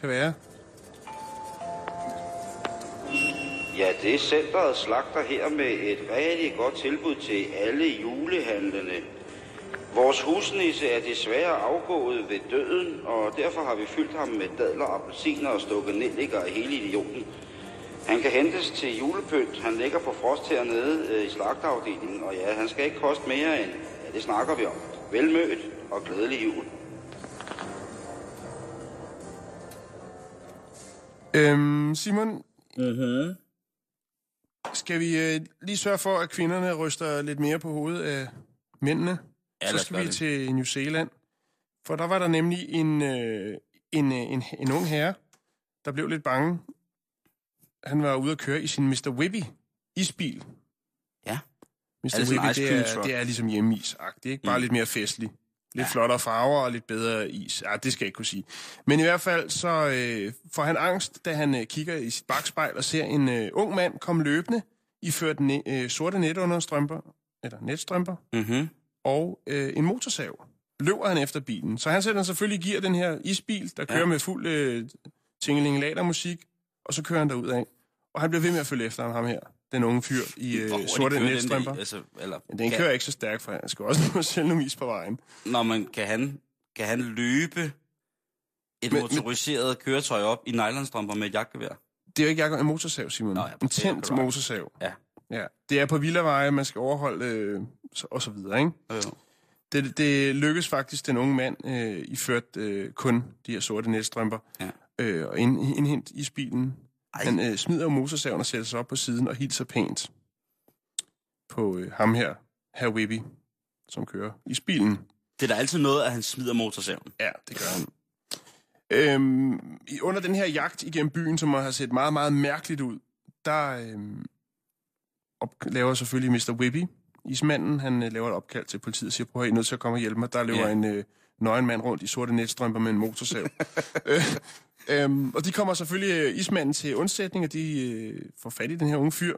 kan være. Ja, det er Centeret Slagter her med et rigtig godt tilbud til alle julehandlerne. Vores husnisse er desværre afgået ved døden, og derfor har vi fyldt ham med dadler, appelsiner og stukket nedlægger af hele idioten. Han kan hentes til julepynt. Han ligger på frost hernede øh, i slagterafdelingen, og ja, han skal ikke koste mere end... Ja, det snakker vi om. Velmødt og glædelig jul. Øhm, Simon? Mhm. Skal vi øh, lige sørge for, at kvinderne ryster lidt mere på hovedet af mændene? Så skal vi til New Zealand, for der var der nemlig en, øh, en, en, en ung herre, der blev lidt bange. Han var ude at køre i sin mister Whippy isbil, mister Whippy, det, det er ligesom hjemmeis-agtigt, ikke? Bare mm. lidt mere festlig. Lidt ja. flottere farver og lidt bedre is. Ja, det skal jeg ikke kunne sige. Men i hvert fald så øh, får han angst, da han øh, kigger i sit bagspejl og ser en øh, ung mand komme løbende, iført ne- øh, sorte netunderstrømper, eller netstrømper, mm-hmm. og øh, en motorsav. Løber han efter bilen. Så han sætter selvfølgelig gear, den her isbil, der kører ja. med fuld øh, tingeling-lader-musik, og så kører han derud af. Og han bliver ved med at følge efter ham, ham her, den unge fyr i øh, sorte netstrømper. Den, altså, eller, ja, den kan... kører ikke så stærkt, for han skal også nå at sælge nogle is på vejen. Nå, men kan han, kan han løbe et men, motoriseret men... køretøj op i nylonstrømper med et jagtgevær? Det er jo ikke jagt, en motorsav, Simon. Nå, ja, en tændt motorsav. Ja. ja. Det er på villaveje, man skal overholde øh, og så videre, ikke? Øh. Det, det lykkes faktisk den unge mand, øh, iført øh, kun de her sorte netstrømper, ja. øh, og ind, indhent i bilen. Ej. Han øh, smider motorsaven og sætter sig op på siden og hilser pænt på øh, ham her, herr Whippy, som kører i bilen. Det er da altid noget, at han smider motorsaven. Ja, det gør han. Øhm, under den her jagt igennem byen, som har set meget, meget mærkeligt ud, der øhm, op- laver selvfølgelig mister Whippy, ismanden, han øh, laver et opkald til politiet og siger, prøv at I er nødt til at komme og hjælpe mig. Der løber yeah. en øh, nøgen mand rundt i sorte netstrømper med en motorsav. øh, øhm, og de kommer selvfølgelig øh, ismanden til undsætning, og de øh, får fat i den her unge fyr.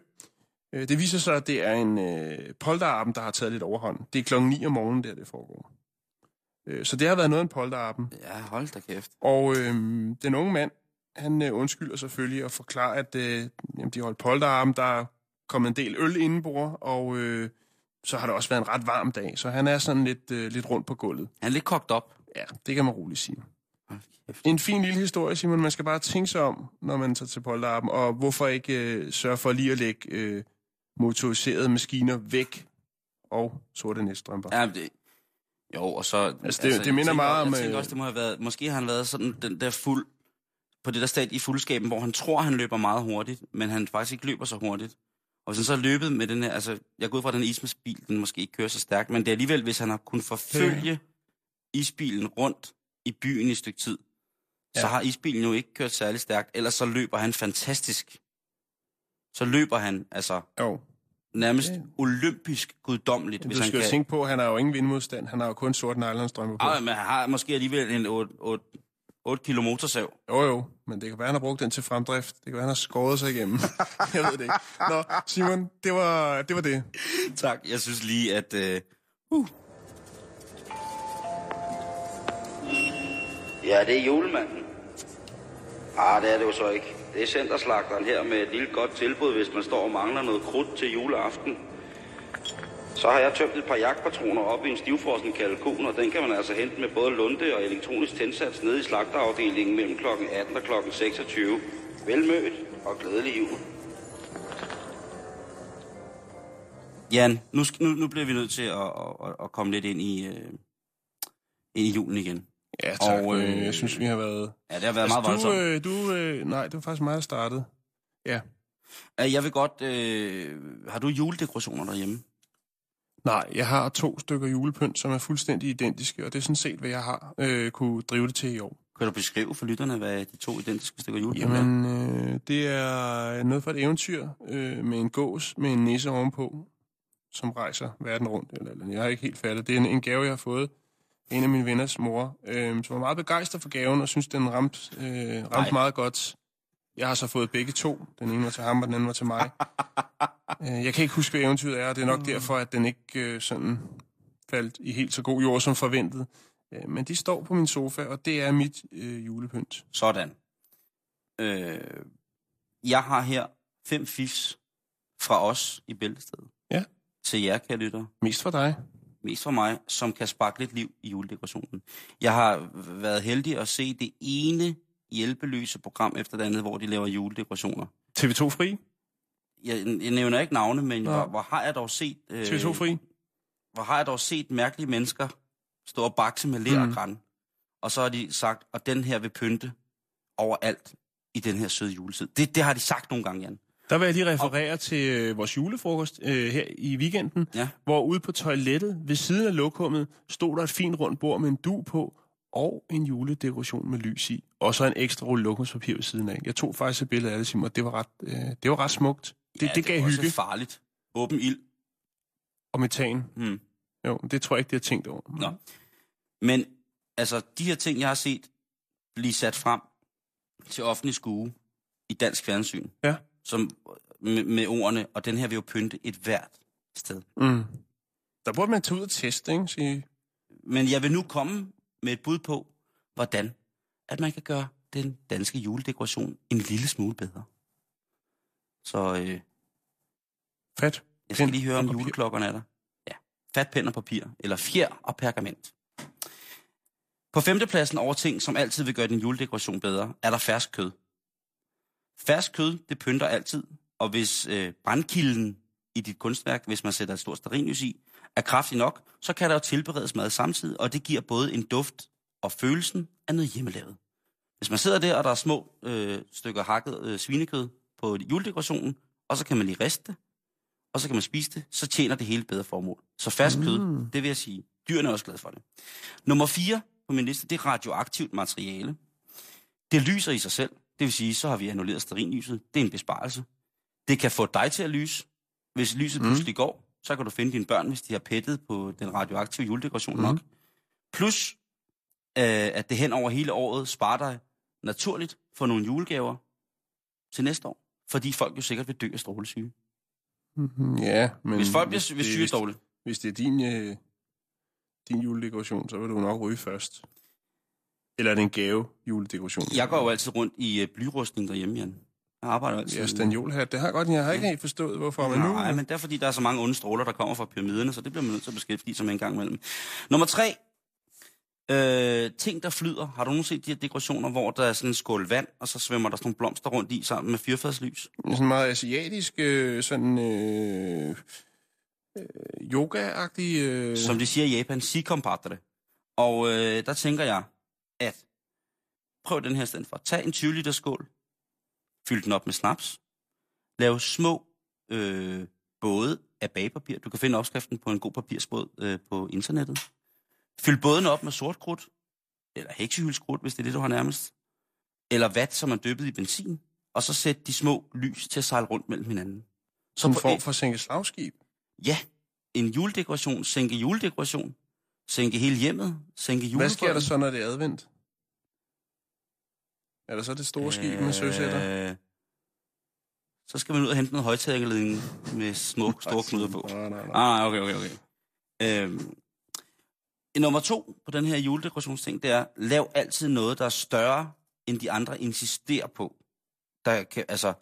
Øh, det viser sig, at det er en øh, polterappen, der har taget lidt overhånd. Det er klokken ni om morgenen, der det foregår. Så det har været noget af en polterappen. Ja, hold da kæft. Og øh, den unge mand, han øh, undskylder selvfølgelig og forklarer, at øh, jamen, de holdt polterappen, der er kommet en del øl indenbord, og øh, så har det også været en ret varm dag, så han er sådan lidt, øh, lidt rundt på gulvet. Han er lidt kogt op. Ja, det kan man roligt sige. En fin lille historie, Simon. Man skal bare tænke sig om, når man tager til polterappen, og hvorfor ikke øh, sørge for lige at lægge øh, motoriserede maskiner væk og sorte næststrømper. Ja, det... Jo, og så... Altså, det, altså, det minder meget om... Jeg tænker også, det må have været... Måske har han været sådan den der fuld... På det der stat i fuldskaben, hvor han tror, han løber meget hurtigt, men han faktisk ikke løber så hurtigt. Og så så løbet med den her... Altså, jeg går ud fra, den isbil, den måske ikke kører så stærkt, men det er alligevel, hvis han har kunnet forfølge ja. isbilen rundt i byen i et stykke tid, så ja. har isbilen jo ikke kørt særlig stærkt, ellers så løber han fantastisk. Så løber han, altså... Jo. Nærmest okay. olympisk guddommeligt. Hvis du skal han kan... tænke på, han har jo ingen vindmodstand. Han har jo kun sort nylonstrømper på. Ej, men han har måske alligevel en otte kilo motorsav. Jo jo, men det kan være, han har brugt den til fremdrift. Det kan være, han har skåret sig igennem. Jeg ved det ikke. Nå, Simon, det var det. Var det. Tak, jeg synes lige, at... Uh... Uh. Ja, det er julemanden. Ah, det er det jo så ikke. Det er Centerslagteren her med et lille godt tilbud, hvis man står og mangler noget krudt til juleaften. Så har jeg tømt et par jagtpatroner op i en stivfrossen kalkun, og den kan man altså hente med både lunte og elektronisk tændsats nede i slagterafdelingen mellem klokken atten og klokken seksogtyve. Velmødt og glædelig jul. Jan, nu, nu, nu bliver vi nødt til at, at, at komme lidt ind i, øh, ind i julen igen. Ja, tak. Og, øh, jeg synes, vi har været... Ja, det har været altså, meget voldsomt. Du, øh, du, øh, nej, det var faktisk meget startet. Ja. Jeg vil godt... Øh, har du juledekorationer derhjemme? Nej, jeg har to stykker julepynt, som er fuldstændig identiske, og det er sådan set, hvad jeg har øh, kunne drive det til i år. Kan du beskrive for lytterne, hvad de to identiske stykker julepynt er? Jamen, øh, det er noget for et eventyr øh, med en gås med en næse ovenpå, som rejser verden rundt. Eller, eller, jeg har ikke helt fattet. Det er en, en gave, jeg har fået. En af mine venners mor, øh, som var meget begejstret for gaven, og synes, den ramte, øh, ramte meget godt. Jeg har så fået begge to. Den ene var til ham, og den anden var til mig. øh, jeg kan ikke huske, hvad eventyret er, og det er nok mm. derfor, at den ikke øh, sådan faldt i helt så god jord, som forventet. Øh, men de står på min sofa, og det er mit øh, julepynt. Sådan. Øh, jeg har her fem fifs fra os i Bæltestedet. Ja. Til jer, kære lytter. Mest for dig. Mest for mig, som kan sparke lidt liv i juledekorationen. Jeg har været heldig at se det ene hjælpeløse program efter det andet, hvor de laver juledekorationer. T V to Fri? Jeg, jeg nævner ikke navne, men hvor, hvor har jeg dog set... Øh, T V to Fri? Hvor har jeg dog set mærkelige mennesker stå og bakse med ler mm. og gran. Og så har de sagt, og den her vil pynte overalt i den her søde juletid. Det, det har de sagt nogle gange, Jan. Der vil jeg lige referere og... til øh, vores julefrokost øh, her i weekenden, ja. hvor ude på toilettet ved siden af lokummet stod der et fint rundt bord med en dug på og en juledekoration med lys i. Og så en ekstra rulle lokumspapir ved siden af. Jeg tog faktisk et billede af det, Simon, og det var ret, øh, det var ret smukt. Det, ja, det, det gav hygge. Det var også farligt. Åben ild. Og metan. Mm. Jo, det tror jeg ikke, det har tænkt over. Men... Nå. Men altså, de her ting, jeg har set blive sat frem til offentlig skue i dansk fjernsyn, ja. Som, med, med ordene, og den her vil jo pynte et hvert sted. Mm. Der burde man tage ud og teste, ikke? Sige... Men jeg vil nu komme med et bud på, hvordan at man kan gøre den danske juledekoration en lille smule bedre. Så øh, fat. Jeg skal pind, lige høre, om juleklokkerne er der. Ja. Fat, pen og papir, eller fjer og pergament. På femtepladsen over ting, som altid vil gøre din juledekoration bedre, er der fersk kød. Fersk kød, det pynter altid, og hvis øh, brandkilden i dit kunstværk, hvis man sætter et stort stearinlys i, er kraftig nok, så kan der jo tilberedes mad samtidig, og det giver både en duft og følelsen af noget hjemmelavet. Hvis man sidder der, og der er små øh, stykker hakket øh, svinekød på juledekorationen, og så kan man lige riste det, og så kan man spise det, så tjener det hele bedre formål. Så fersk mm. kød, det vil jeg sige. Dyrene er også glade for det. Nummer fire på min liste, det er radioaktivt materiale. Det lyser i sig selv. Det vil sige, så har vi annulleret stearinlyset. Det er en besparelse. Det kan få dig til at lyse. Hvis lyset mm. pludselig går, så kan du finde dine børn, hvis de har pettet på den radioaktive juledekoration mm. nok. Plus, øh, at det hen over hele året sparer dig naturligt for nogle julegaver til næste år. Fordi folk jo sikkert vil dø af strålesyge. Ja, men... Hvis folk hvis bliver syge dårligt. Hvis det er din, øh, din juledekoration, så vil du nok ryge først. Eller er det en gave juledekoration? Jeg går jo altid rundt i øh, blyrustning derhjemme, Jan. Jeg arbejder altid. Ja, stanjolhat, det har jeg godt, jeg har ikke helt forstået, hvorfor man nu... Nej, men det er fordi, der er så mange onde stråler, der kommer fra pyramiderne, så det bliver man nødt til at beskæftige sig med en gang imellem. Nummer tre. Øh, ting, der flyder. Har du nogensinde set de her dekorationer, hvor der er sådan en skål vand, og så svømmer der sådan nogle blomster rundt i, sammen med fyrfadslys? Sådan meget asiatisk, øh, sådan øh, øh, yoga-agtig... Øh... Som de siger i Japan, sikompatre. Og øh, der tænker jeg, at prøv den her stand for. Tag en tyve liters skål, fyld den op med snaps, lav små øh, både af bagepapir. Du kan finde opskriften på en god papirsbåd øh, på internettet. Fyld båden op med sort krudt, eller heksehylskrudt, hvis det er det, du har nærmest, eller vat, som er dyppet i benzin, og så sæt de små lys til at sejle rundt mellem hinanden. Som form for sænke slagskib? Ja, en juledekoration, sænke juledekoration, sænke hele hjemmet, sænke julefolden. Hvad sker der så, når det er advendt? Er der så det store skib med søsætter? Så skal man ud og hente noget højtalerledning med små, store knuder på. Nej, nej, nej. Ah, okay, okay, okay. Øhm, Nummer to på den her juledekorationsting, det er, lav altid noget, der er større, end de andre insisterer på. Der kan, altså,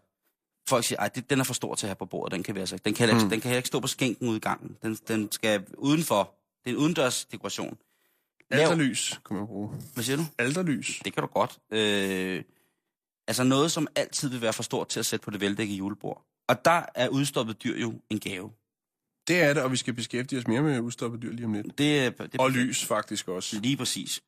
folk siger, ej, den er for stor til at have på bordet, den kan vi altså ikke. Den kan heller, mm. den kan heller ikke stå på skænken ude i gangen. Den, den skal udenfor. Det er en udendørs dekoration. Alterlys, kan man bruge. Hvad siger du? Alterlys. Det kan du godt. Øh, altså noget, som altid vil være for stort til at sætte på det veldækkede julebord. Og der er udstoppet dyr jo en gave. Det er det, og vi skal beskæftige os mere med udstoppet dyr lige om lidt. Det, det, og lys faktisk også. Lige præcis.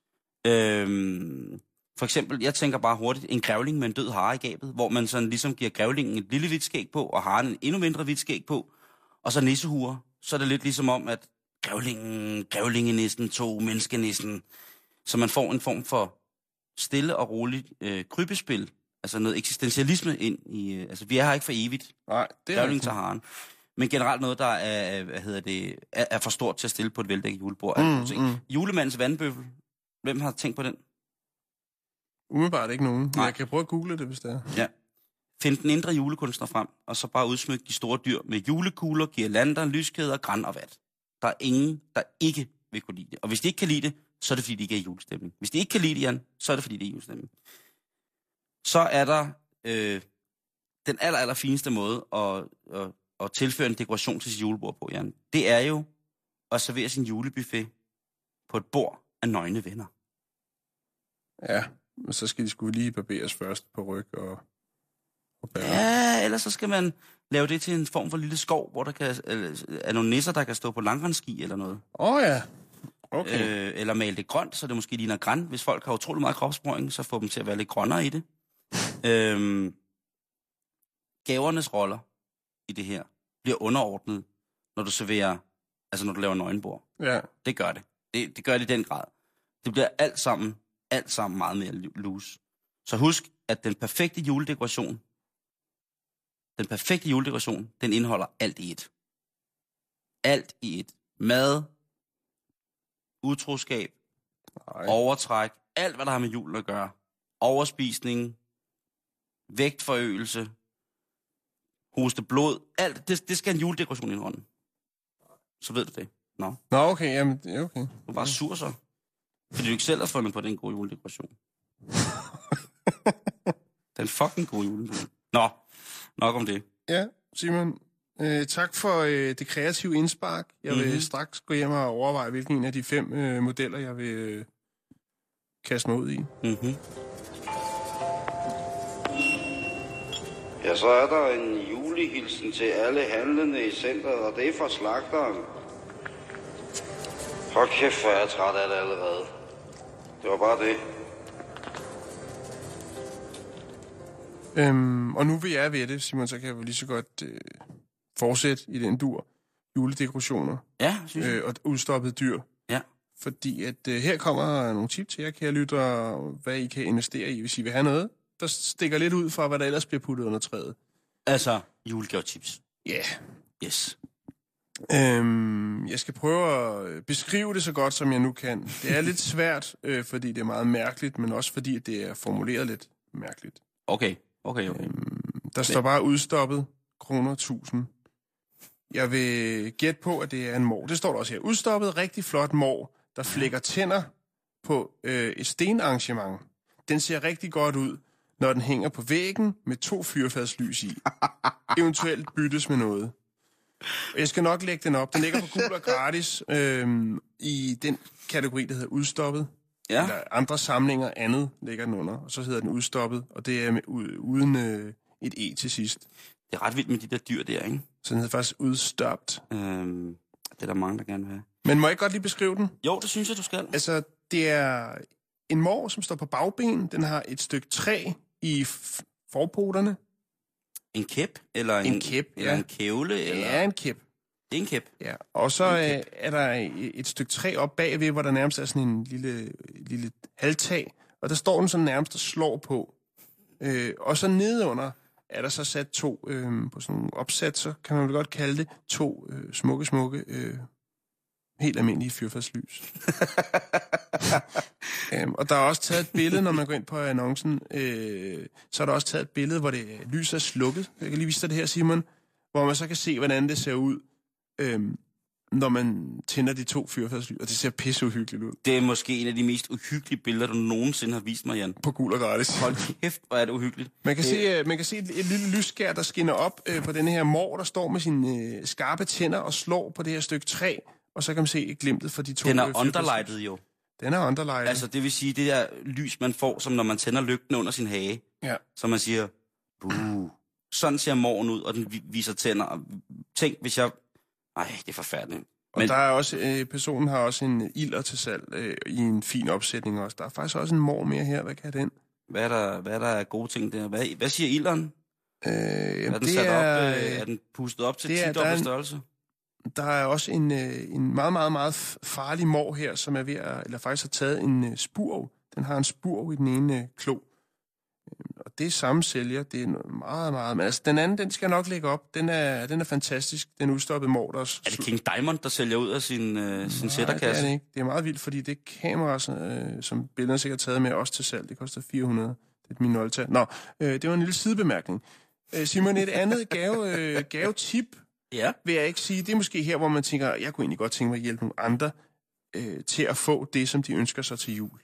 Øhm, for eksempel, jeg tænker bare hurtigt, en grævling med en død hare i gabet, hvor man sådan ligesom giver grævlingen et lille hvidt skæg på, og haren en endnu mindre hvidt skæg på, og så nissehuer. Så er det lidt ligesom om, at grævlingen, grævlingenissen, tog menneskenissen. Så man får en form for stille og roligt øh, krybespil, altså noget eksistentialisme ind i... Øh, altså, vi er her ikke for evigt. Nej, det er grævlingen tager haren. Men generelt noget, der er, hvad hedder det, er for stort til at stille på et veldækket julebord. Mm, mm. Julemandens vandbøffel. Hvem har tænkt på den? Umiddelbart ikke nogen. Nej. Jeg kan prøve at google det, hvis det er. Ja. Find den indre julekunstner frem, og så bare udsmyk de store dyr med julekugler, girlander, lyskæder, gran og vat. Der er ingen, der ikke vil kunne lide det. Og hvis de ikke kan lide det, så er det fordi, de ikke er i julestemning. Hvis de ikke kan lide det, Jan, så er det fordi, de er i julestemning. Så er der øh, den aller, aller fineste måde at... at og tilføre en dekoration til sit julebord på, Jan, det er jo at servere sin julebuffet på et bord af nøgne venner. Ja, men så skal de sgu lige barberes først på ryg og, og bære. Ja, eller så skal man lave det til en form for lille skov, hvor der kan, eller, er nogle nisser, der kan stå på langrensski eller noget. Åh oh, ja, okay. Øh, eller male det grønt, så det måske ligner græn. Hvis folk har utrolig meget kropsprøjning, så får dem til at være lidt grønnere i det. øhm, gavernes roller i det her bliver underordnet, når du serverer, altså når du laver nøgenbord. Ja. Det gør det. det. Det gør det i den grad. Det bliver alt sammen, alt sammen meget mere loose. Så husk, at den perfekte juledekoration, den perfekte juledekoration, den indeholder alt i et. alt i et. Mad, utroskab, nej, overtræk, alt hvad der har med julen at gøre. Overspisning, vægtforøgelse, hoste blod, alt. Det, det skal en juledekoration i hånden. Så ved du det. Nå, Nå okay, jamen, det er okay. Du er bare sur så. Fordi du ikke selv har fundet på den gode juledekoration. Den fucking gode juledekoration. Nå, nok om det. Ja, Simon. Øh, tak for øh, det kreative indspark. Jeg vil mm-hmm. straks gå hjem og overveje, hvilken af de fem øh, modeller, jeg vil øh, kaste mig ud i. Mm-hmm. Ja, så er der en julehilsen til alle handlende i centret, og det er fra slagteren. Hold kæft, hvor jeg er træt af det allerede. Det var bare det. Øhm, og nu vil jeg ved det, Simon, så kan jeg jo lige så godt... Øh fortsæt i den dur. Juledekorationer. Ja, synes jeg. Øh, og udstoppet dyr. Ja. Fordi at øh, her kommer nogle tip til jer, kære lyttere, hvad I kan investere i, hvis I vil have noget, der stikker lidt ud fra, hvad der ellers bliver puttet under træet. Altså, julegavetips. Ja. Yeah. Yes. Øhm, jeg skal prøve at beskrive det så godt, som jeg nu kan. Det er lidt svært, øh, fordi det er meget mærkeligt, men også fordi det er formuleret lidt mærkeligt. Okay, okay, okay. Øhm, der står bare udstoppet kroner tusind. Jeg vil gætte på, at det er en mår. Det står der også her. Udstoppet, rigtig flot mår, der flækker tænder på øh, et stenarrangement. Den ser rigtig godt ud, når den hænger på væggen med to fyrfadslys i. Eventuelt byttes med noget. Jeg skal nok lægge den op. Den ligger på Gul og Gratis øh, i den kategori, der hedder udstoppet. Ja. Eller andre samlinger, andet ligger den under. Og så hedder den udstoppet, og det er med, uden øh, et E til sidst. Det er ret vildt med de der dyr der, ikke? Så den er faktisk udstoppet. Øhm, det er der mange, der gerne vil have. Men må jeg godt lige beskrive den? Jo, det synes jeg, du skal. Altså, det er en mår, som står på bagben. Den har et stykke træ i f- forpoterne. En kæp? Eller en, en kæp, eller ja. En kævle? Ja, eller... en kæp. Det er en kæp? Ja, og så er, er der et stykke træ op bagved, hvor der nærmest er sådan en lille, lille halvtag. Og der står den sådan nærmest og slår på. Øh, og så nedenunder... er der så sat to, øh, på sådan nogle opsatser, kan man vel godt kalde det, to øh, smukke, smukke, øh, helt almindelige fyrfadslys. um, og der er også taget et billede, når man går ind på annoncen, øh, så er der også taget et billede, hvor det lys er slukket. Jeg kan lige vise dig det her, Simon, hvor man så kan se, hvordan det ser ud, øh, når man tænder de to fyrfadslys, og det ser pisse uhyggeligt ud. Det er måske en af de mest uhyggelige billeder, du nogensinde har vist mig, Jan. På Gul og Gratis. Hold kæft, hvor er det uhyggeligt. Man kan, det... se, man kan se et, et lille lysskær, der skinner op øh, på denne her mor, der står med sine øh, skarpe tænder og slår på det her stykke træ, og så kan man se et glimtet for de to. Den er øh, underlightet jo. Den er underlightet. Altså, det vil sige, det der lys, man får, som når man tænder lygten under sin hage. Ja. Så man siger, buh. Sådan ser morgen ud, og den viser tænder. Og tænk, hvis jeg... Nej, det er forfærdeligt. Og men... der er også, øh, personen har også en ilder til salg øh, i en fin opsætning også. Der er faktisk også en mor mere her, hvad kan den? Hvad er der, hvad er der gode ting der? Hvad, hvad siger ilderen? Øh, er den sat er, op? Øh, er den pustet op til ti-dobbelt størrelse? Der er også en, øh, en meget, meget, meget farlig mor her, som er ved at, eller faktisk har taget en øh, spurv. Den har en spurv i den ene øh, klo. Og det samme sælger, det er noget meget, meget... Men altså, den anden, den skal nok lægge op. Den er, den er fantastisk. Den udstoppede morders. Er det King Diamond, der sælger ud af sin, øh, sin sætterkasse? Nej, det er det ikke. Det er meget vildt, fordi det kamera, øh, som billederne sikkert har taget med, også til salg. Det koster fire hundrede. Det er et Minolta. Nå, øh, det var en lille sidebemærkning. Øh, Simon, et andet gave, øh, gavetip, ja, vil jeg ikke sige. Det er måske her, hvor man tænker, jeg kunne egentlig godt tænke mig at hjælpe nogle andre øh, til at få det, som de ønsker sig til jul.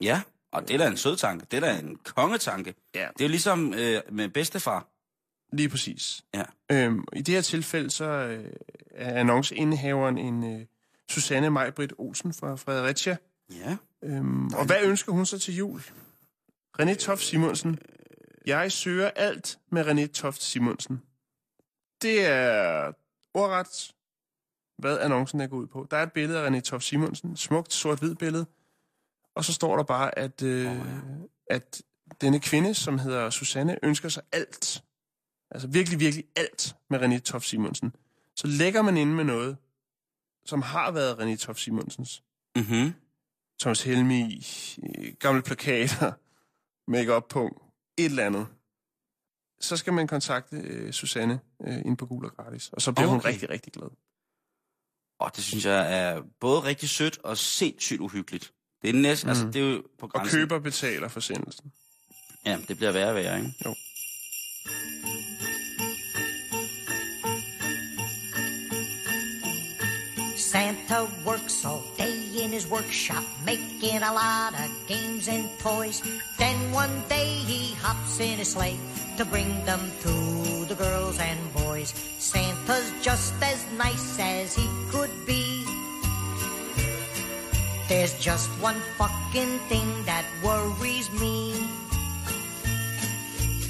Ja. Og det er da en sød tanke. Det er da en kongetanke. Ja. Det er jo ligesom øh, med bedstefar. Lige præcis. Ja. Øhm, I det her tilfælde, så øh, er annonceindhaveren en øh, Susanne Majbrit Olsen fra Fredericia. Ja. Øhm, og hvad ønsker hun så til jul? René Toft Simonsen. Jeg søger alt med René Toft Simonsen. Det er ordret, hvad annoncen er gået ud på. Der er et billede af René Toft Simonsen. Smukt sort-hvid billede. Og så står der bare, at, øh, oh, ja. at denne kvinde, som hedder Susanne, ønsker sig alt. Altså virkelig, virkelig alt med René Toft Simonsen. Så lægger man inde med noget, som har været René Toft Simonsens. Mm-hmm. Thomas Helmi, gamle plakater, make-up-punkt, et eller andet. Så skal man kontakte øh, Susanne øh, inde på Gul og Gratis. Og så bliver okay. hun rigtig, rigtig glad. Og det synes jeg er både rigtig sødt og sindssygt uhyggeligt. Det er næsten, mm. altså det er jo på grænsen. Og køber betaler for sendelsen. Ja, det bliver værre og værre, ikke? Jo. Santa works all day in his workshop, making a lot of games and toys. Then one day he hops in his sleigh to bring them to the girls and boys. Santa's just as nice as he could be. There's just one fucking thing that worries me.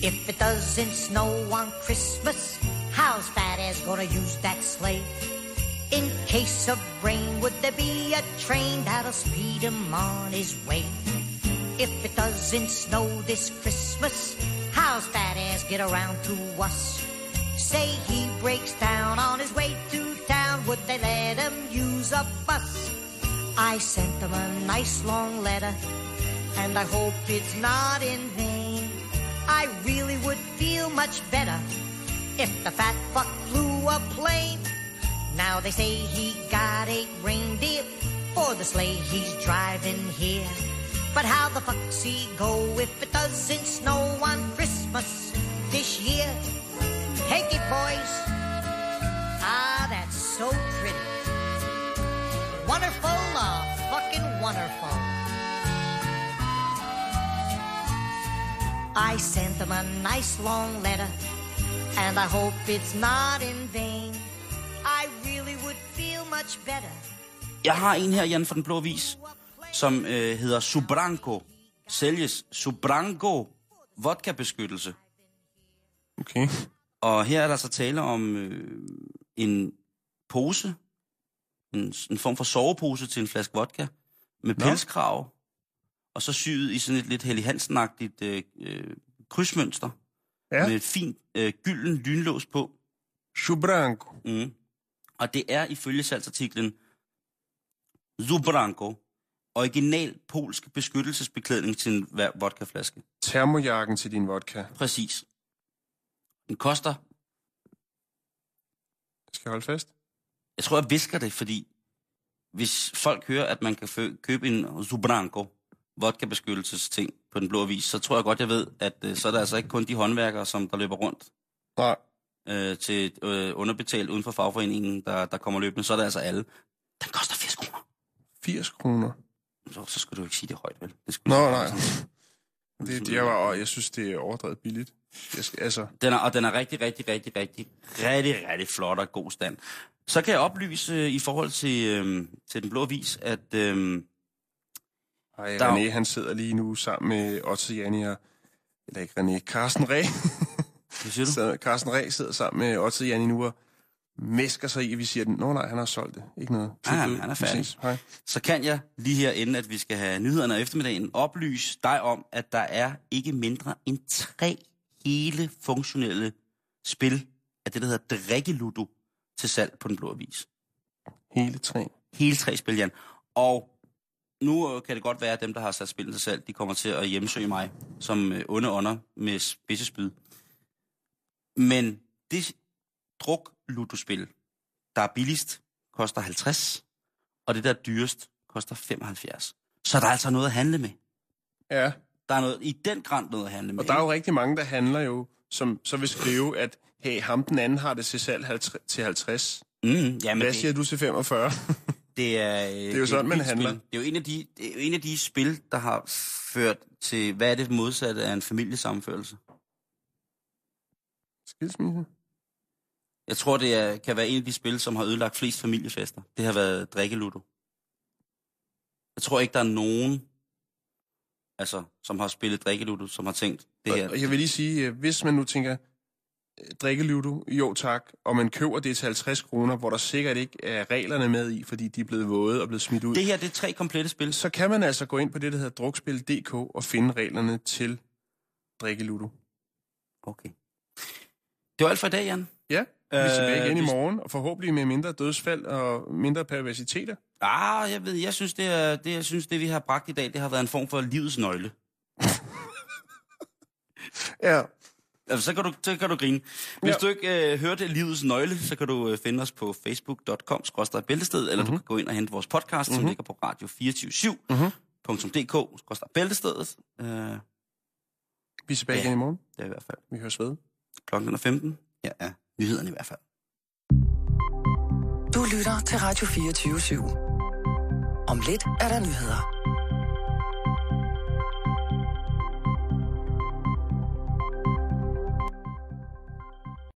If it doesn't snow on Christmas, how's Fat Ass gonna use that sleigh? In case of rain, would there be a train that'll speed him on his way? If it doesn't snow this Christmas, how's Fat Ass get around to us? Say he breaks down on his way to town, would they let him use a bus? I sent him a nice long letter, and I hope it's not in vain. I really would feel much better if the fat fuck flew a plane. Now they say he got eight reindeer for the sleigh he's driving here. But how the fuck's he go if it doesn't snow on Christmas this year? Take it, boys. Ah, that's so pretty. Wonderful, ah, fucking wonderful. I sent them a nice long letter, and I hope it's not in vain. I really would feel much better. Jeg har en her, Jan, fra Den Blå Avis, som øh, hedder Zubranco. Sælges Zubranco vodkabeskyttelse. Okay. Og her er der så tale om øh, en pose, en, en form for sovepose til en flaske vodka, med no. pelskrave, og så syet i sådan et lidt Helly Hansen-agtigt øh, øh, krydsmønster, ja. Med et fint øh, gylden lynlås på. Zubranco. Mm. Og det er ifølge salgsartiklen Zubranco, original polsk beskyttelsesbeklædning til en vodkaflaske. Termojakken til din vodka. Præcis. Den koster... Jeg skal holde fast. Jeg tror, jeg visker det, fordi hvis folk hører, at man kan fø- købe en Zubranco vodkabeskyttelsesting på Den Blå Avis, så tror jeg godt, jeg ved, at øh, så er der altså ikke kun de håndværkere, som der løber rundt. Nej. Øh, til øh, underbetalt uden for fagforeningen, der, der kommer løbende, så er det altså alle. Den koster firs kroner. firs kroner? Så, så skulle du ikke sige det højt, vel? Det Nå, nej. Det, det, jeg, var, jeg synes, det er overdrevet billigt. Jeg skal, altså. Den er, og den er rigtig, rigtig, rigtig, rigtig, rigtig, rigtig flot og god stand. Så kan jeg oplyse i forhold til, øh, til Den Blå Avis, at... Øh, Ej, der... René, han sidder lige nu sammen med Otte Janie og... Eller ikke René, Karsten Ræh. Hvad siger du? Så Karsten Ræh sidder sammen med Otte Janie nu og mæsker sig i, at vi siger, nå nej, han har solgt det. Ikke noget. Nej, han, han er færdig. Så kan jeg lige her, inden at vi skal have nyhederne af eftermiddagen, oplyse dig om, at der er ikke mindre end tre hele funktionelle spil af det, der hedder drikkeludo til salg på Den Blå Avis. Hele tre? Hele tre spil, Jan. Og nu kan det godt være, at dem, der har sat spillet til salg, de kommer til at hjemsøge mig som onde ånder med spidsespyd. Men det druk-ludospil, der er billigst, koster halvtreds, og det der dyrest koster femoghalvfjerds. Så der er altså noget at handle med. Ja. Der er noget, i den grad noget at handle med. Og der er jo rigtig mange, der handler jo, som så vil skrive, at hey, ham den anden har det til salg halvtreds. Mm, jamen hvad siger det, du til femogfyrre? Det er, det er jo sådan, man handler. Spil. Det er jo en af de, det er jo en af de spil, der har ført til, hvad er det modsatte af en familiesammenførelse? Skilsmisse? Jeg tror, det er, kan være en af de spil, som har ødelagt flest familiefester. Det har været drikkeludo. Jeg tror ikke, der er nogen, altså, som har spillet drikkeludo, som har tænkt det her. Og jeg vil lige sige, hvis man nu tænker, drikkeludo, jo tak, og man køber det til halvtreds kroner, hvor der sikkert ikke er reglerne med i, fordi de er blevet våde og blevet smidt ud. Det her, det er tre komplette spil. Så kan man altså gå ind på det, der hedder drukspil punktum d k og finde reglerne til drikkeludo. Okay. Det var alt for i dag, Jan. Ja, vi er tilbage igen øh, i morgen, og forhåbentlig med mindre dødsfald og mindre perversiteter. Ah, jeg ved, jeg synes, det, er, det, jeg synes, det vi har bragt i dag, det har været en form for livets nøgle. Ja, Altså, så kan du, så kan du grine. Hvis ja. du ikke øh, hørte Livets Nøgle, så kan du øh, finde os på facebook punktum com bindestreg bæltested, eller mm-hmm. du kan gå ind og hente vores podcast, mm-hmm. som ligger på radio to fire syv punktum d k bindestreg bæltestedet. Øh, Vi er tilbage ja, igen i morgen. Det er i hvert fald. Vi høres ved. Klokken er femten. Ja, ja. Nyhederne i hvert fald. Du lytter til Radio fireogtyve syv. Om lidt er der nyheder.